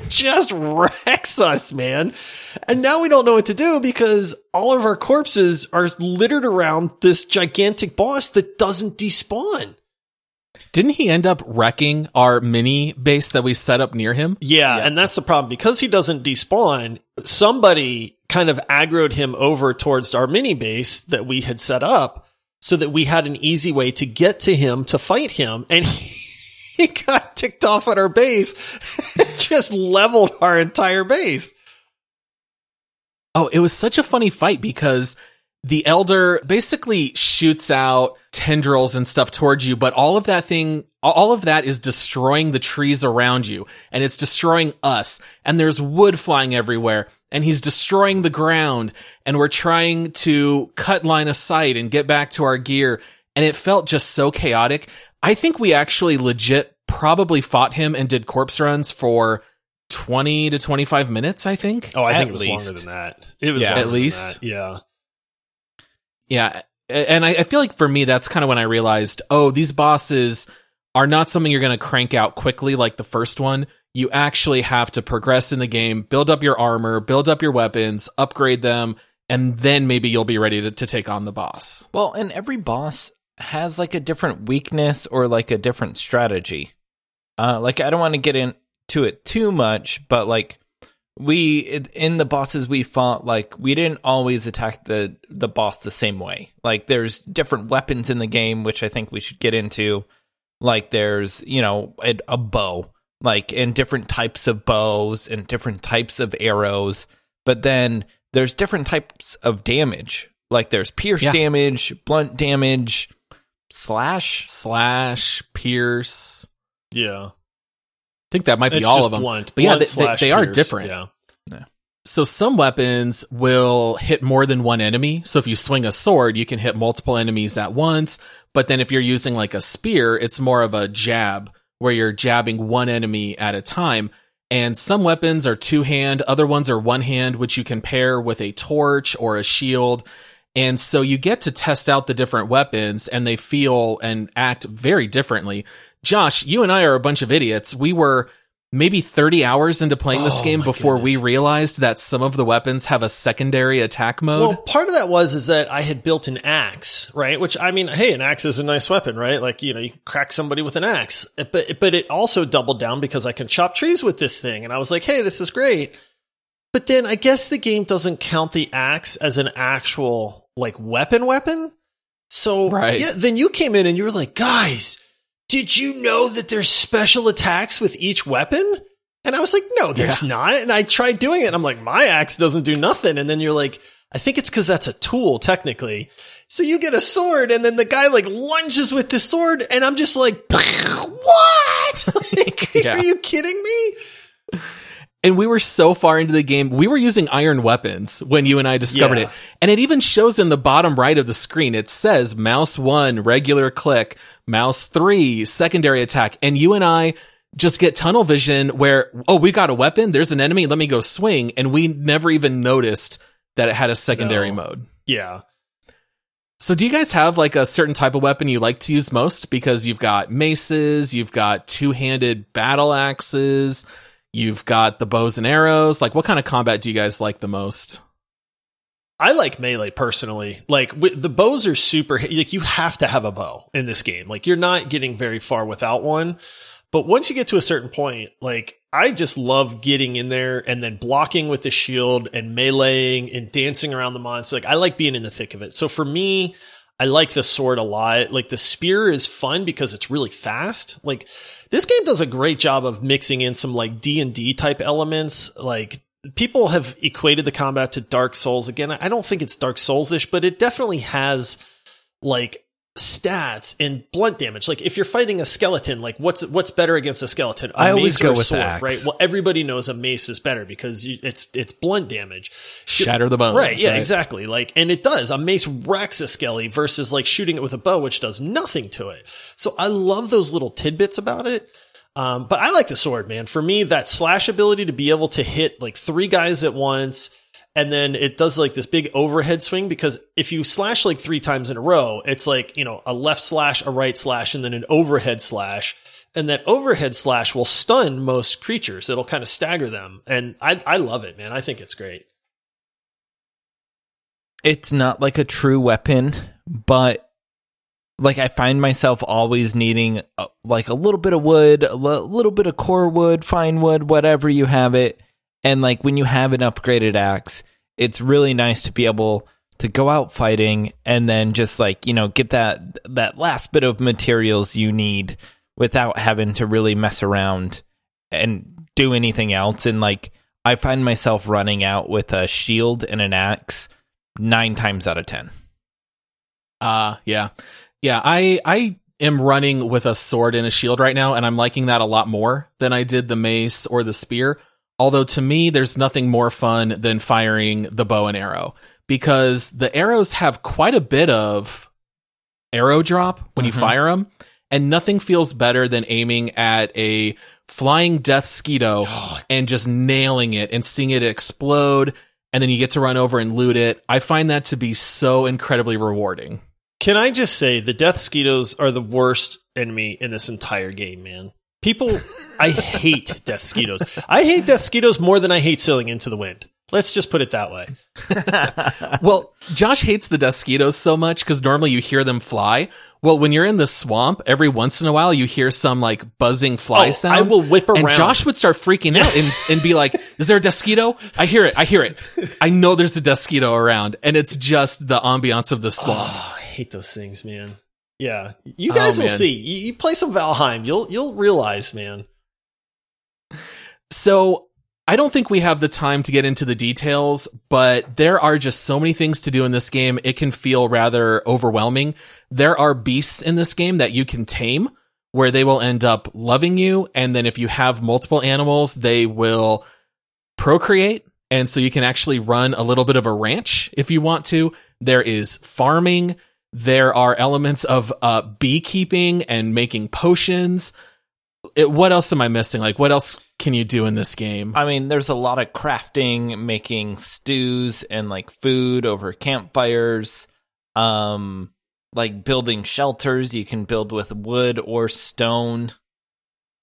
just wrecks us, man. And now we don't know what to do because all of our corpses are littered around this gigantic boss that doesn't despawn. Didn't he end up wrecking our mini base that we set up near him? Yeah, and that's the problem. Because he doesn't despawn, somebody kind of aggroed him over towards our mini base that we had set up so that we had an easy way to get to him to fight him. And he got ticked off at our base and just leveled our entire base. Oh, it was such a funny fight because the elder basically shoots out tendrils and stuff towards you, but all of that is destroying the trees around you, and it's destroying us, and there's wood flying everywhere, and he's destroying the ground, and we're trying to cut line of sight and get back to our gear, and it felt just so chaotic. I think we actually legit probably fought him and did corpse runs for 20 to 25 minutes, I think. Oh, I think it was longer than that. It was at least. Yeah. Yeah, and I feel like for me, that's kind of when I realized, oh, these bosses are not something you're going to crank out quickly like the first one. You actually have to progress in the game, build up your armor, build up your weapons, upgrade them, and then maybe you'll be ready to take on the boss. Well, and every boss has like a different weakness or like a different strategy. Like, I don't want to get into it too much, but like, we, in the bosses we fought, like, we didn't always attack the boss the same way. Like, there's different weapons in the game, which I think we should get into. Like, there's, you know, a bow, like, and different types of bows and different types of arrows. But then there's different types of damage. Like, there's pierce damage, blunt damage, slash, pierce. Yeah. I think that might be all of them. But yeah, they are different. Yeah. Yeah. So some weapons will hit more than one enemy. So if you swing a sword, you can hit multiple enemies at once. But then if you're using like a spear, it's more of a jab where you're jabbing one enemy at a time. And some weapons are two-hand, other ones are one-hand, which you can pair with a torch or a shield. And so you get to test out the different weapons, and they feel and act very differently. Josh, you and I are a bunch of idiots. We were maybe 30 hours into playing this game before we realized that some of the weapons have a secondary attack mode. Well, part of that is that I had built an axe, right? Which, I mean, hey, an axe is a nice weapon, right? Like, you know, you can crack somebody with an axe. But it also doubled down because I can chop trees with this thing. And I was like, hey, this is great. But then I guess the game doesn't count the axe as an actual, like, weapon. So yeah, then you came in and you were like, guys, did you know that there's special attacks with each weapon? And I was like, no, there's not. And I tried doing it. And I'm like, my axe doesn't do nothing. And then you're like, I think it's because that's a tool, technically. So you get a sword, and then the guy like lunges with the sword, and I'm just like, what? Like, are you kidding me? And we were so far into the game, we were using iron weapons when you and I discovered it. And it even shows in the bottom right of the screen, it says mouse 1, regular click, mouse 3, secondary attack. And you and I just get tunnel vision where, oh, we got a weapon, there's an enemy, let me go swing. And we never even noticed that it had a secondary mode. Yeah. So do you guys have like a certain type of weapon you like to use most? Because you've got maces, you've got two-handed battle axes, you've got the bows and arrows. Like, what kind of combat do you guys like the most? I like melee personally. Like, the bows are super, like, you have to have a bow in this game. Like, you're not getting very far without one. But once you get to a certain point, like, I just love getting in there and then blocking with the shield and meleeing and dancing around the monster. Like, I like being in the thick of it. So for me, I like the sword a lot. Like, the spear is fun because it's really fast. Like, this game does a great job of mixing in some like D&D type elements, like people have equated the combat to Dark Souls. Again, I don't think it's Dark Souls-ish, but it definitely has like stats and blunt damage. Like if you're fighting a skeleton, like what's better against a skeleton? I always go with sword, right? Well, everybody knows a mace is better because it's blunt damage. Shatter the bones. Right. Yeah, right? Exactly. Like, and it does. A mace wrecks a skelly versus like shooting it with a bow, which does nothing to it. So I love those little tidbits about it. But I like the sword, man. For me, that slash ability to be able to hit like three guys at once. And then it does like this big overhead swing, because if you slash like three times in a row, it's like, you know, a left slash, a right slash, and then an overhead slash. And that overhead slash will stun most creatures. It'll kind of stagger them. And I love it, man. I think it's great. It's not like a true weapon, but like I find myself always needing like a little bit of wood, a little bit of core wood, fine wood, whatever you have it. And like when you have an upgraded axe, it's really nice to be able to go out fighting and then just like, you know, get that last bit of materials you need without having to really mess around and do anything else. And like I find myself running out with a shield and an axe 9 times out of 10. Yeah. I am running with a sword and a shield right now, and I'm liking that a lot more than I did the mace or the spear. Although to me, there's nothing more fun than firing the bow and arrow, because the arrows have quite a bit of arrow drop when you fire them, and nothing feels better than aiming at a flying death skeeto and just nailing it and seeing it explode, and then you get to run over and loot it. I find that to be so incredibly rewarding. Can I just say the death skeetos are the worst enemy in this entire game, man? People, I hate death skeetos. I hate death skeetos more than I hate sailing into the wind. Let's just put it that way. Well, Josh hates the death skeetos so much because normally you hear them fly. Well, when you're in the swamp, every once in a while you hear some like buzzing fly sounds. I will whip around. And Josh would start freaking out and be like, is there a death skeeto? I hear it. I know there's a death skeeto around. And it's just the ambiance of the swamp. Oh, I hate those things, man. Yeah, you guys will see. You play some Valheim, you'll realize, man. So I don't think we have the time to get into the details, but there are just so many things to do in this game. It can feel rather overwhelming. There are beasts in this game that you can tame, where they will end up loving you, and then if you have multiple animals, they will procreate, and so you can actually run a little bit of a ranch if you want to. There is farming. There are elements of beekeeping and making potions. What else am I missing? Like, what else can you do in this game? I mean, there's a lot of crafting, making stews and like food over campfires, like building shelters. You can build with wood or stone.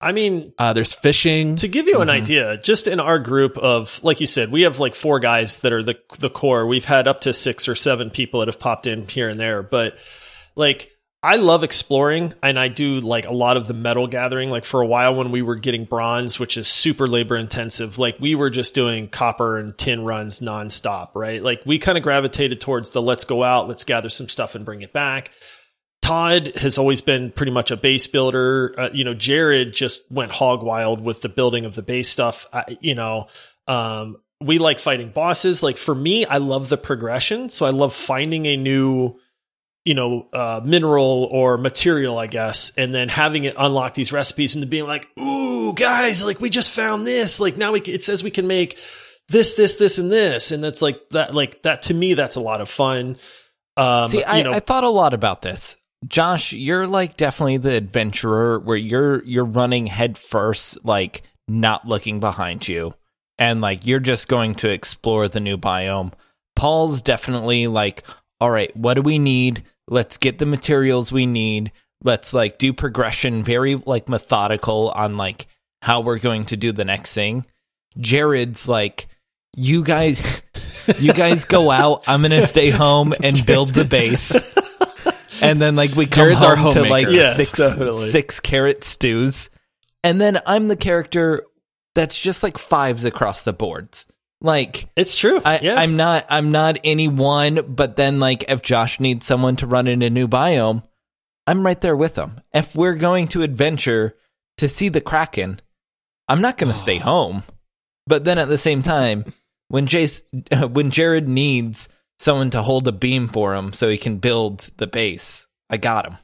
I mean, there's fishing. To give you an idea, just in our group of, like you said, we have like 4 guys that are the core. We've had up to 6 or 7 people that have popped in here and there. But like, I love exploring, and I do like a lot of the metal gathering. Like for a while when we were getting bronze, which is super labor intensive, like we were just doing copper and tin runs nonstop, right? Like we kind of gravitated towards the let's go out, let's gather some stuff and bring it back. Todd has always been pretty much a base builder. You know, Jared just went hog wild with the building of the base stuff. We like fighting bosses. Like for me, I love the progression. So I love finding a new, you know, mineral or material, I guess, and then having it unlock these recipes and being like, ooh, guys, like we just found this. Like now it says we can make this, and this. And that's like that to me, that's a lot of fun. I thought a lot about this. Josh, you're like definitely the adventurer where you're running head first, like not looking behind you, and like you're just going to explore the new biome. Paul's definitely like, all right, what do we need? Let's get the materials we need. Let's like do progression, very like methodical on like how we're going to do the next thing. Jared's like, you guys go out. I'm gonna stay home and build the base. And then, like, we come home to, like, 6 carrot stews. And then I'm the character that's just, like, 5s across the boards. Like... It's true. I'm not any one, but then, like, if Josh needs someone to run in a new biome, I'm right there with them. If we're going to adventure to see the Kraken, I'm not going to stay home. But then at the same time, when Jared needs someone to hold a beam for him so he can build the base, I got him.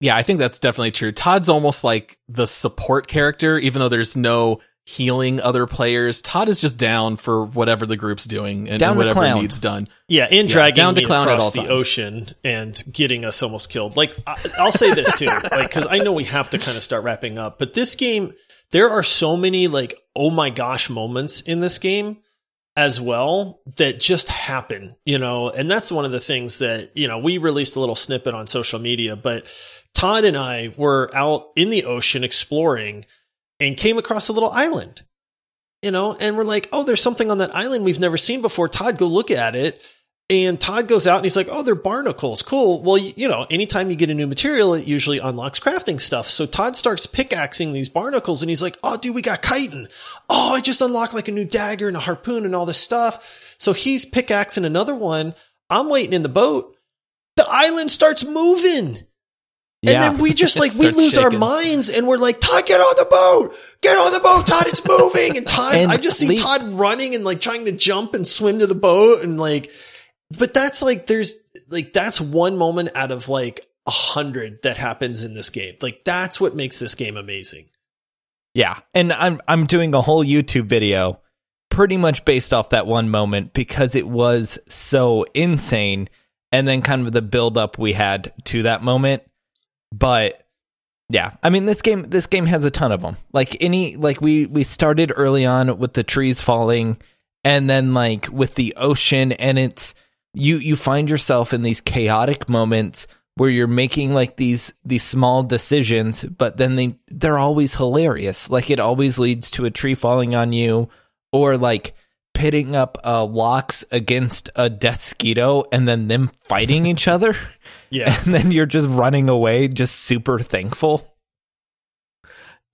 Yeah, I think that's definitely true. Todd's almost like the support character, even though there's no healing other players. Todd is just down for whatever the group's doing and whatever needs done. Yeah, and dragging me across the ocean and getting us almost killed. Like, I'll say this too, like, because I know we have to kind of start wrapping up, but this game, there are so many like, oh my gosh moments in this game as well that just happen, you know, and that's one of the things that, you know, we released a little snippet on social media, but Todd and I were out in the ocean exploring and came across a little island, you know, and we're like, oh, there's something on that island we've never seen before. Todd, go look at it. And Todd goes out and he's like, oh, they're barnacles. Cool. Well, you know, anytime you get a new material, it usually unlocks crafting stuff. So Todd starts pickaxing these barnacles and he's like, oh, dude, we got chitin. Oh, I just unlocked like a new dagger and a harpoon and all this stuff. So he's pickaxing another one. I'm waiting in the boat. The island starts moving. Yeah. And then we just like, we lose shaking. Our minds and we're like, Todd, get on the boat, Todd, it's moving. And Todd, and I just see Todd running and like trying to jump and swim to the boat. And like, but that's like, there's like, that's one moment out of like 100 that happens in this game. Like, that's what makes this game amazing. Yeah. And I'm doing a whole YouTube video pretty much based off that one moment because it was so insane. And then kind of the build up we had to that moment. But yeah, I mean, this game has a ton of them. Like we started early on with the trees falling and then like with the ocean, and it's, you find yourself in these chaotic moments where you're making like these small decisions, but then they're always hilarious. Like it always leads to a tree falling on you or like pitting up locks against a Deathskeeto and then them fighting each other. Yeah. And then you're just running away, just super thankful.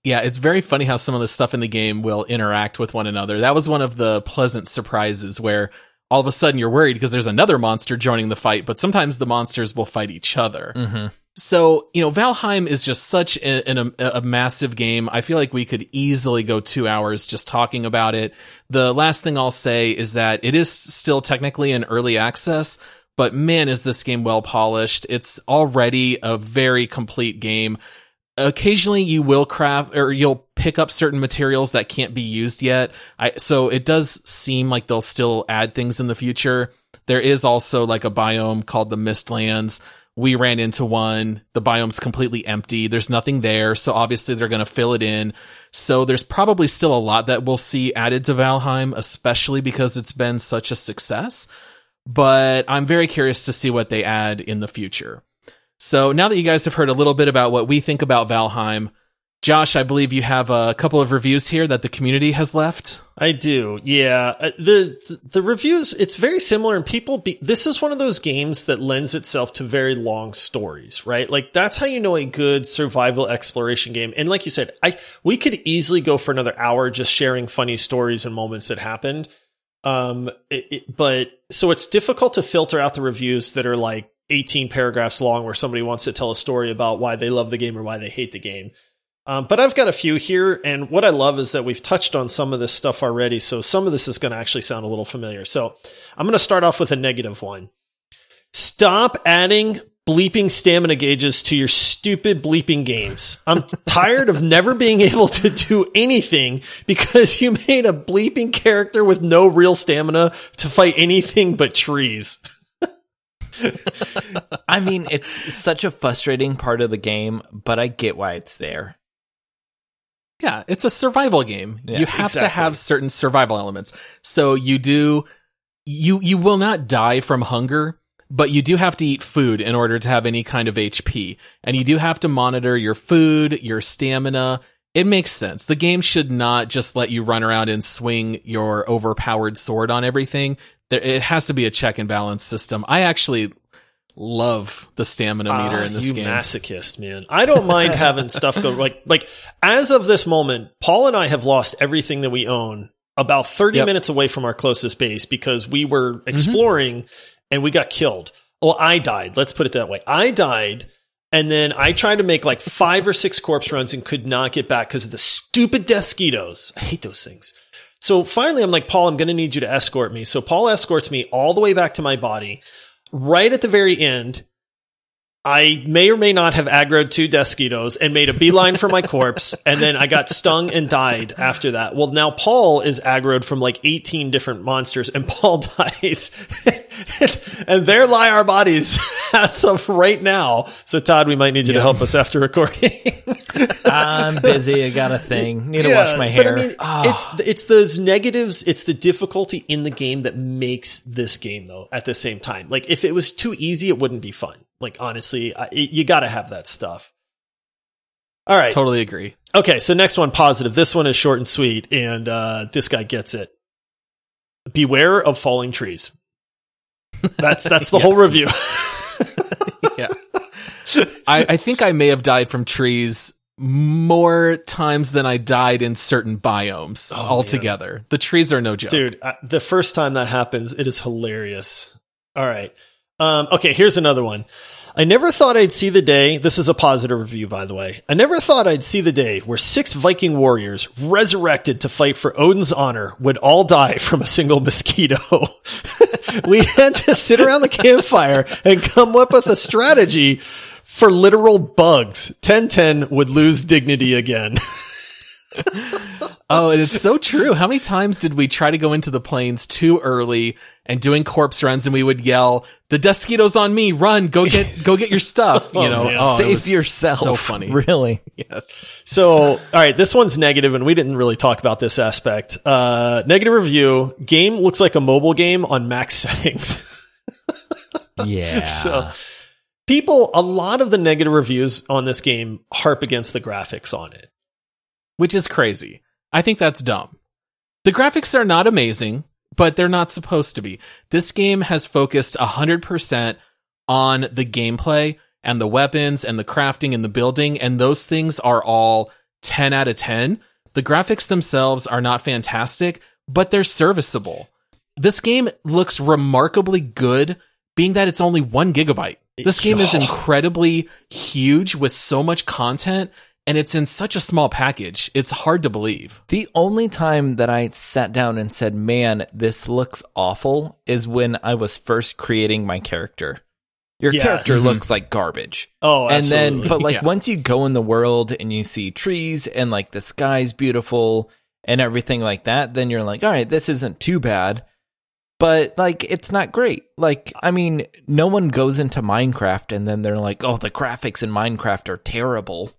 Yeah, it's very funny how some of the stuff in the game will interact with one another. That was one of the pleasant surprises where all of a sudden you're worried because there's another monster joining the fight, but sometimes the monsters will fight each other. Mm-hmm. So, you know, Valheim is just such a massive game. I feel like we could easily go 2 hours just talking about it. The last thing I'll say is that it is still technically in early access, but man, is this game well polished. It's already a very complete game. Occasionally you will craft or you'll pick up certain materials that can't be used yet. So it does seem like they'll still add things in the future. There is also like a biome called the Mistlands. We ran into one. The biome's completely empty. There's nothing there. So obviously they're going to fill it in. So there's probably still a lot that we'll see added to Valheim, especially because it's been such a success. But I'm very curious to see what they add in the future. So now that you guys have heard a little bit about what we think about Valheim, Josh, I believe you have a couple of reviews here that the community has left. I do, yeah. The reviews, it's very similar, and this is one of those games that lends itself to very long stories, right? Like, that's how you know a good survival exploration game. And like you said, we could easily go for another hour just sharing funny stories and moments that happened. But so it's difficult to filter out the reviews that are like 18 paragraphs long where somebody wants to tell a story about why they love the game or why they hate the game. But I've got a few here. And what I love is that we've touched on some of this stuff already. So some of this is going to actually sound a little familiar. So I'm going to start off with a negative one. Stop adding bleeping stamina gauges to your stupid bleeping games. I'm tired of never being able to do anything because you made a bleeping character with no real stamina to fight anything but trees. I mean, it's such a frustrating part of the game, but I get why it's there. Yeah, it's a survival game. Yeah, you have to have certain survival elements. So you will not die from hunger. But you do have to eat food in order to have any kind of HP. And you do have to monitor your food, your stamina. It makes sense. The game should not just let you run around and swing your overpowered sword on everything. It has to be a check and balance system. I actually love the stamina meter in this game. You masochist, man. I don't mind having stuff go like as of this moment, Paul and I have lost everything that we own about 30 minutes away from our closest base because we were exploring and we got killed. Well, I died. Let's put it that way. I died, and then I tried to make like 5 or 6 corpse runs and could not get back because of the stupid Deathskeetos. I hate those things. So finally, I'm like, Paul, I'm going to need you to escort me. So Paul escorts me all the way back to my body. Right at the very end, I may or may not have aggroed 2 Deskitos and made a beeline for my corpse. And then I got stung and died after that. Well, now Paul is aggroed from like 18 different monsters and Paul dies. And there lie our bodies as of right now. So Todd, we might need you to help us after recording. I'm busy. I got a thing. Need to wash my hair. But I mean, it's those negatives. It's the difficulty in the game that makes this game though at the same time. Like if it was too easy, it wouldn't be fun. Like, honestly, you got to have that stuff. All right. Totally agree. Okay. So next one, positive. This one is short and sweet. And this guy gets it. Beware of falling trees. That's the whole review. Yeah. I think I may have died from trees more times than I died in certain biomes altogether. Man. The trees are no joke. Dude, the first time that happens, it is hilarious. All right. Okay, here's another one. I never thought I'd see the day. This is a positive review, by the way. I never thought I'd see the day where 6 Viking warriors resurrected to fight for Odin's honor would all die from a single mosquito. We had to sit around the campfire and come up with a strategy for literal bugs. 10-10 would lose dignity again. Oh, and it's so true. How many times did we try to go into the plains too early and doing corpse runs and we would yell, "The Deskitos on me, run, go get your stuff." You know, save yourself. So funny. Really? Yes. So, all right, this one's negative and we didn't really talk about this aspect. Negative review, game looks like a mobile game on max settings. Yeah. So people, a lot of the negative reviews on this game harp against the graphics on it. Which is crazy. I think that's dumb. The graphics are not amazing, but they're not supposed to be. This game has focused 100% on the gameplay and the weapons and the crafting and the building, and those things are all 10 out of 10. The graphics themselves are not fantastic, but they're serviceable. This game looks remarkably good, being that it's only 1 gigabyte. This game is incredibly huge with so much content. And it's in such a small package, it's hard to believe. The only time that I sat down and said, man, this looks awful, is when I was first creating my character. Your character looks like garbage. Oh, absolutely. And then, but like once you go in the world and you see trees and like the sky's beautiful and everything like that, then you're like, all right, this isn't too bad. But, like, it's not great. Like, I mean, no one goes into Minecraft and then they're like, oh, the graphics in Minecraft are terrible.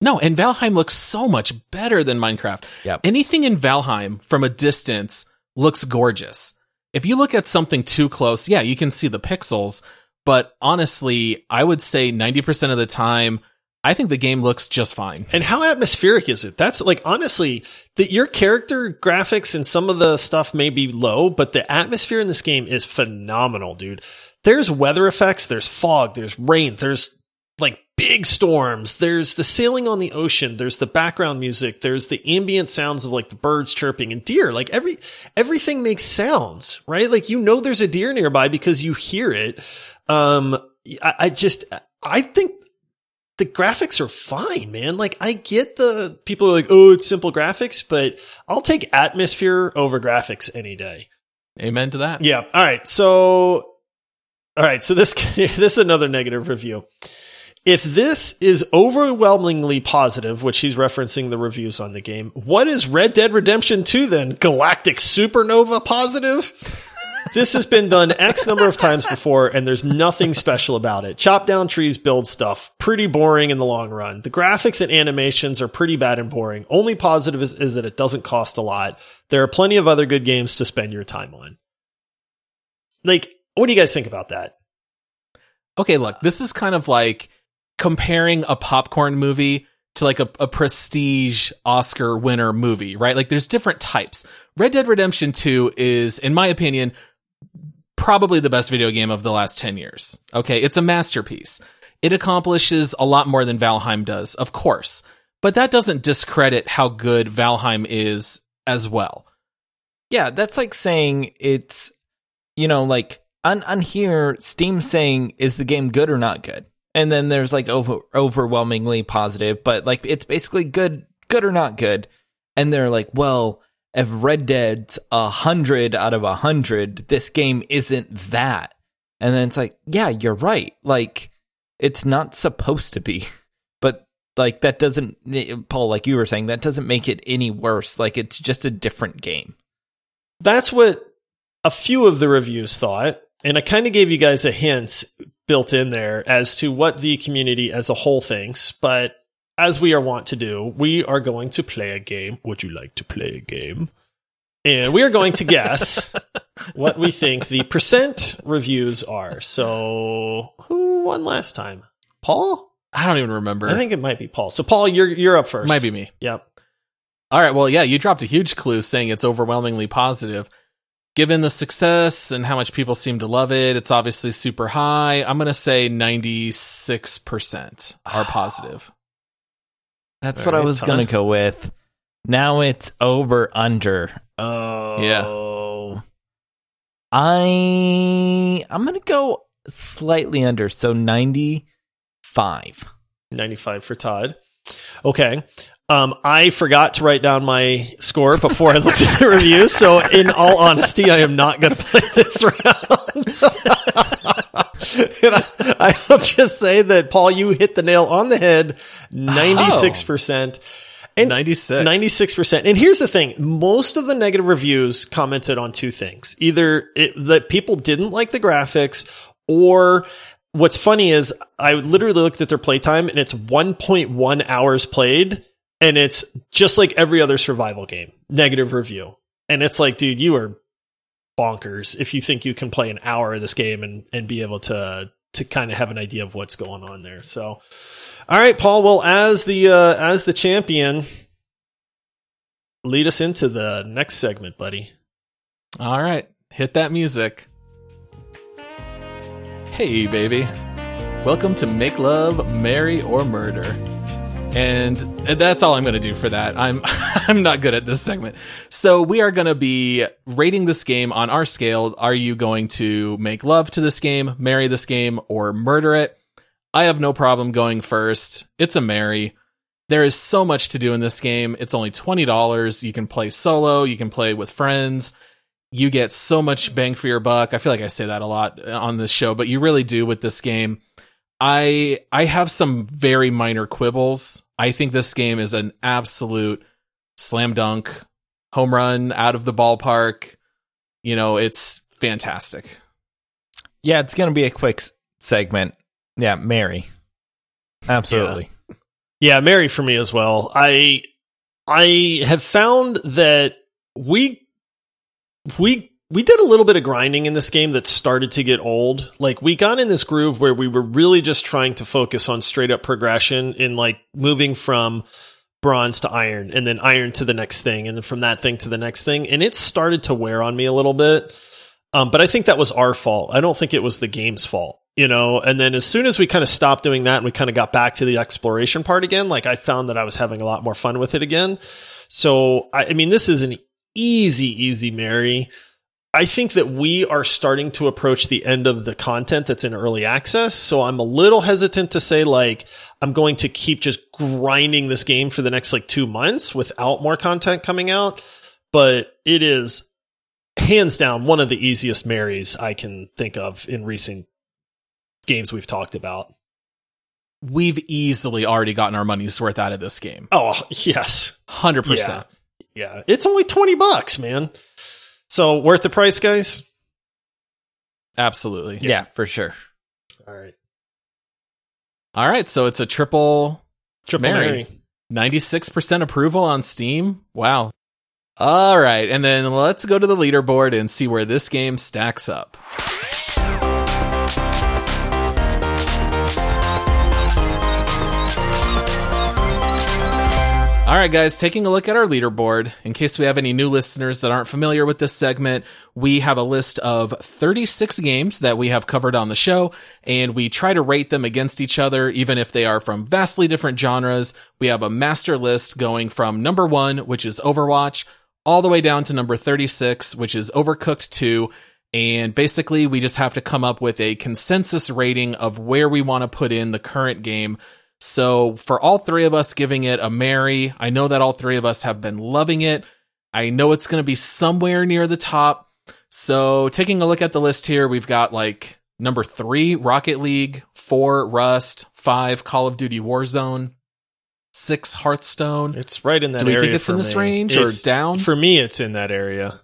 No, and Valheim looks so much better than Minecraft. Yep. Anything in Valheim from a distance looks gorgeous. If you look at something too close, yeah, you can see the pixels. But honestly, I would say 90% of the time, I think the game looks just fine. And how atmospheric is it? That's like, honestly, that your character graphics and some of the stuff may be low, but the atmosphere in this game is phenomenal, dude. There's weather effects. There's fog. There's rain. There's like big storms. There's the sailing on the ocean. There's the background music. There's the ambient sounds of like the birds chirping and deer. Like everything makes sounds, right? Like, you know, there's a deer nearby because you hear it. I think the graphics are fine, man. Like, I get the people are like, oh, it's simple graphics, but I'll take atmosphere over graphics any day. Amen to that. Yeah. All right. So this is another negative review. If this is overwhelmingly positive, which he's referencing the reviews on the game, what is Red Dead Redemption 2 then? Galactic supernova positive? This has been done X number of times before, and there's nothing special about it. Chop down trees, build stuff. Pretty boring in the long run. The graphics and animations are pretty bad and boring. Only positive is that it doesn't cost a lot. There are plenty of other good games to spend your time on. Like, what do you guys think about that? Okay, look, this is kind of like comparing a popcorn movie to like a prestige Oscar winner movie, right? Like, there's different types. Red Dead Redemption 2 is, in my opinion, probably the best video game of the last 10 years. Okay. It's a masterpiece. It accomplishes a lot more than Valheim does, of course, but that doesn't discredit how good Valheim is as well. Yeah. That's like saying it's, you know, like on here, Steam saying, is the game good or not good? And then there's like overwhelmingly positive, but like it's basically good or not good. And they're like, well, if Red Dead's 100 out of 100, this game isn't that. And then it's like, yeah, you're right. Like, it's not supposed to be. But, like, that doesn't, Paul, like you were saying, that doesn't make it any worse. Like, it's just a different game. That's what a few of the reviews thought. And I kind of gave you guys a hint built in there as to what the community as a whole thinks. But as we are wont to do, we are going to play a game. Would you like to play a game? And we are going to guess what we think the percent reviews are. So who won last time? Paul? I don't even remember. I think it might be Paul. So Paul, you're up first. Might be me. Yep. All right. Well, yeah, you dropped a huge clue saying it's overwhelmingly positive. Given the success and how much people seem to love it, it's obviously super high. I'm going to say 96% are positive. That's what I was going to go with. Now it's over under. Oh. Yeah. I'm going to go slightly under, so 95. 95 for Todd. Okay. I forgot to write down my score before I looked at the reviews, so in all honesty, I am not going to play this round. And I'll just say that, Paul, you hit the nail on the head, 96%. And 96%. And here's the thing. Most of the negative reviews commented on two things. Either that people didn't like the graphics, or what's funny is I literally looked at their playtime and it's 1.1 hours played. And it's just like every other survival game, negative review. And it's like, dude, you are bonkers if you think you can play an hour of this game and be able to kind of have an idea of what's going on there. So, all right, Paul, well, as the champion, lead us into the next segment, buddy. All right. Hit that music. Hey, baby. Welcome to Make Love, Marry, or Murder. And that's all I'm going to do for that. I'm not good at this segment. So we are going to be rating this game on our scale. Are you going to make love to this game, marry this game, or murder it? I have no problem going first. It's a marry. There is so much to do in this game. It's only $20. You can play solo. You can play with friends. You get so much bang for your buck. I feel like I say that a lot on this show, but you really do with this game. I have some very minor quibbles. I think this game is an absolute slam dunk, home run, out of the ballpark. You know, it's fantastic. Yeah, it's going to be a quick segment. Yeah, marry. Absolutely. Yeah, marry for me as well. I have found that we did a little bit of grinding in this game that started to get old. Like, we got in this groove where we were really just trying to focus on straight up progression in, like, moving from bronze to iron and then iron to the next thing. And then from that thing to the next thing. And it started to wear on me a little bit. But I think that was our fault. I don't think it was the game's fault, you know? And then as soon as we kind of stopped doing that and we kind of got back to the exploration part again, like, I found that I was having a lot more fun with it again. So, I mean, this is an easy marry. I think that we are starting to approach the end of the content that's in early access. So I'm a little hesitant to say, like, I'm going to keep just grinding this game for the next, like, 2 months without more content coming out. But it is hands down one of the easiest marries I can think of in recent games we've talked about. We've easily already gotten our money's worth out of this game. Oh, yes. 100%. Yeah. It's only $20, man. So, worth the price, guys? Absolutely. Yeah, for sure. All right, so it's a triple marry. 96% approval on Steam. Wow. All right, and then let's go to the leaderboard and see where this game stacks up. All right, guys, taking a look at our leaderboard, in case we have any new listeners that aren't familiar with this segment, we have a list of 36 games that we have covered on the show, and we try to rate them against each other, even if they are from vastly different genres. We have a master list going from number 1, which is Overwatch, all the way down to number 36, which is Overcooked 2, and basically we just have to come up with a consensus rating of where we want to put in the current game. So for all three of us giving it a marry, I know that all three of us have been loving it. I know it's going to be somewhere near the top. So taking a look at the list here, we've got like number 3, Rocket League, 4, Rust, 5, Call of Duty Warzone, 6, Hearthstone. It's right in that area. Do we think it's in this range or down? For me, it's in that area.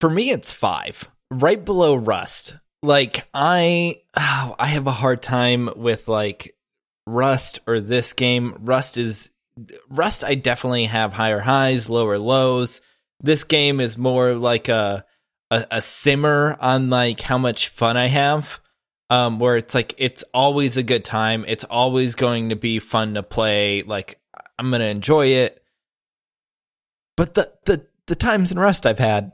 For me, it's 5, right below Rust. Like I have a hard time with like Rust or this game. Rust, I definitely have higher highs, lower lows. This game is more like a simmer on like how much fun I have, where it's like it's always a good time. It's always going to be fun to play. Like I'm going to enjoy it. But the times in Rust I've had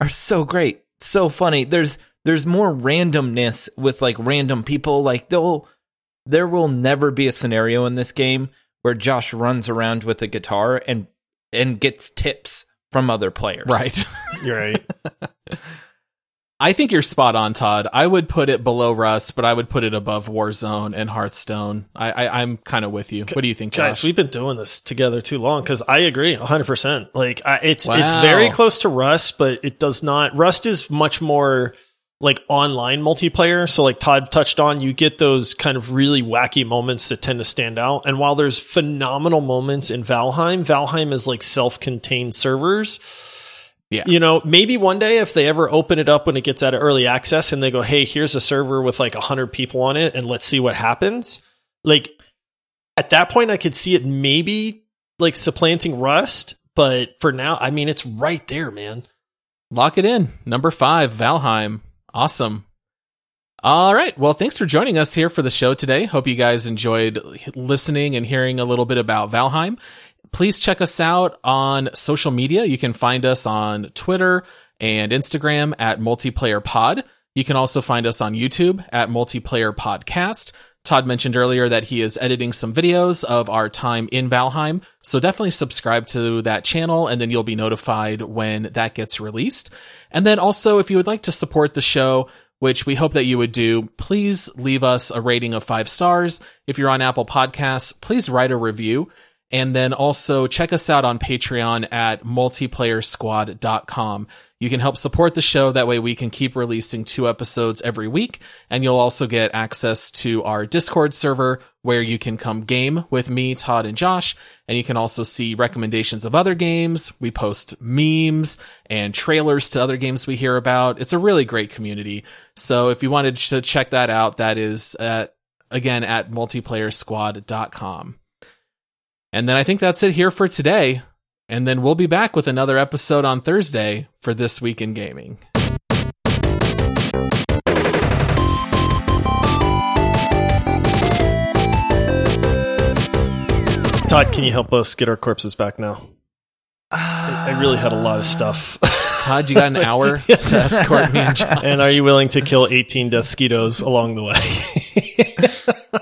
are so great, so funny. There's more randomness with like random people. Like there will never be a scenario in this game where Josh runs around with a guitar and gets tips from other players. Right. You're right. I think you're spot on, Todd. I would put it below Rust, but I would put it above Warzone and Hearthstone. I'm kind of with you. What do you think, Josh? Guys, we've been doing this together too long because I agree 100%. Like, it's very close to Rust, but it does not. Rust is much more like online multiplayer. So like Todd touched on, you get those kind of really wacky moments that tend to stand out. And while there's phenomenal moments in Valheim is like self-contained servers. Yeah. You know, maybe one day if they ever open it up when it gets out of early access and they go, hey, here's a server with like 100 people on it and let's see what happens. Like at that point, I could see it maybe like supplanting Rust. But for now, I mean, it's right there, man. Lock it in. Number 5, Valheim. Awesome. All right. Well, thanks for joining us here for the show today. Hope you guys enjoyed listening and hearing a little bit about Valheim. Please check us out on social media. You can find us on Twitter and Instagram at MultiplayerPod. You can also find us on YouTube at MultiplayerPodcast. Todd mentioned earlier that he is editing some videos of our time in Valheim, so definitely subscribe to that channel, and then you'll be notified when that gets released. And then also, if you would like to support the show, which we hope that you would do, please leave us a rating of 5 stars. If you're on Apple Podcasts, please write a review. And then also check us out on Patreon at MultiplayerSquad.com. You can help support the show. That way we can keep releasing 2 episodes every week. And you'll also get access to our Discord server where you can come game with me, Todd, and Josh. And you can also see recommendations of other games. We post memes and trailers to other games we hear about. It's a really great community. So if you wanted to check that out, that is, again, at MultiplayerSquad.com. And then I think that's it here for today. And then we'll be back with another episode on Thursday for This Week in Gaming. Todd, can you help us get our corpses back now? I really had a lot of stuff. Todd, you got an hour to escort me and Josh. And are you willing to kill 18 death skeetos along the way?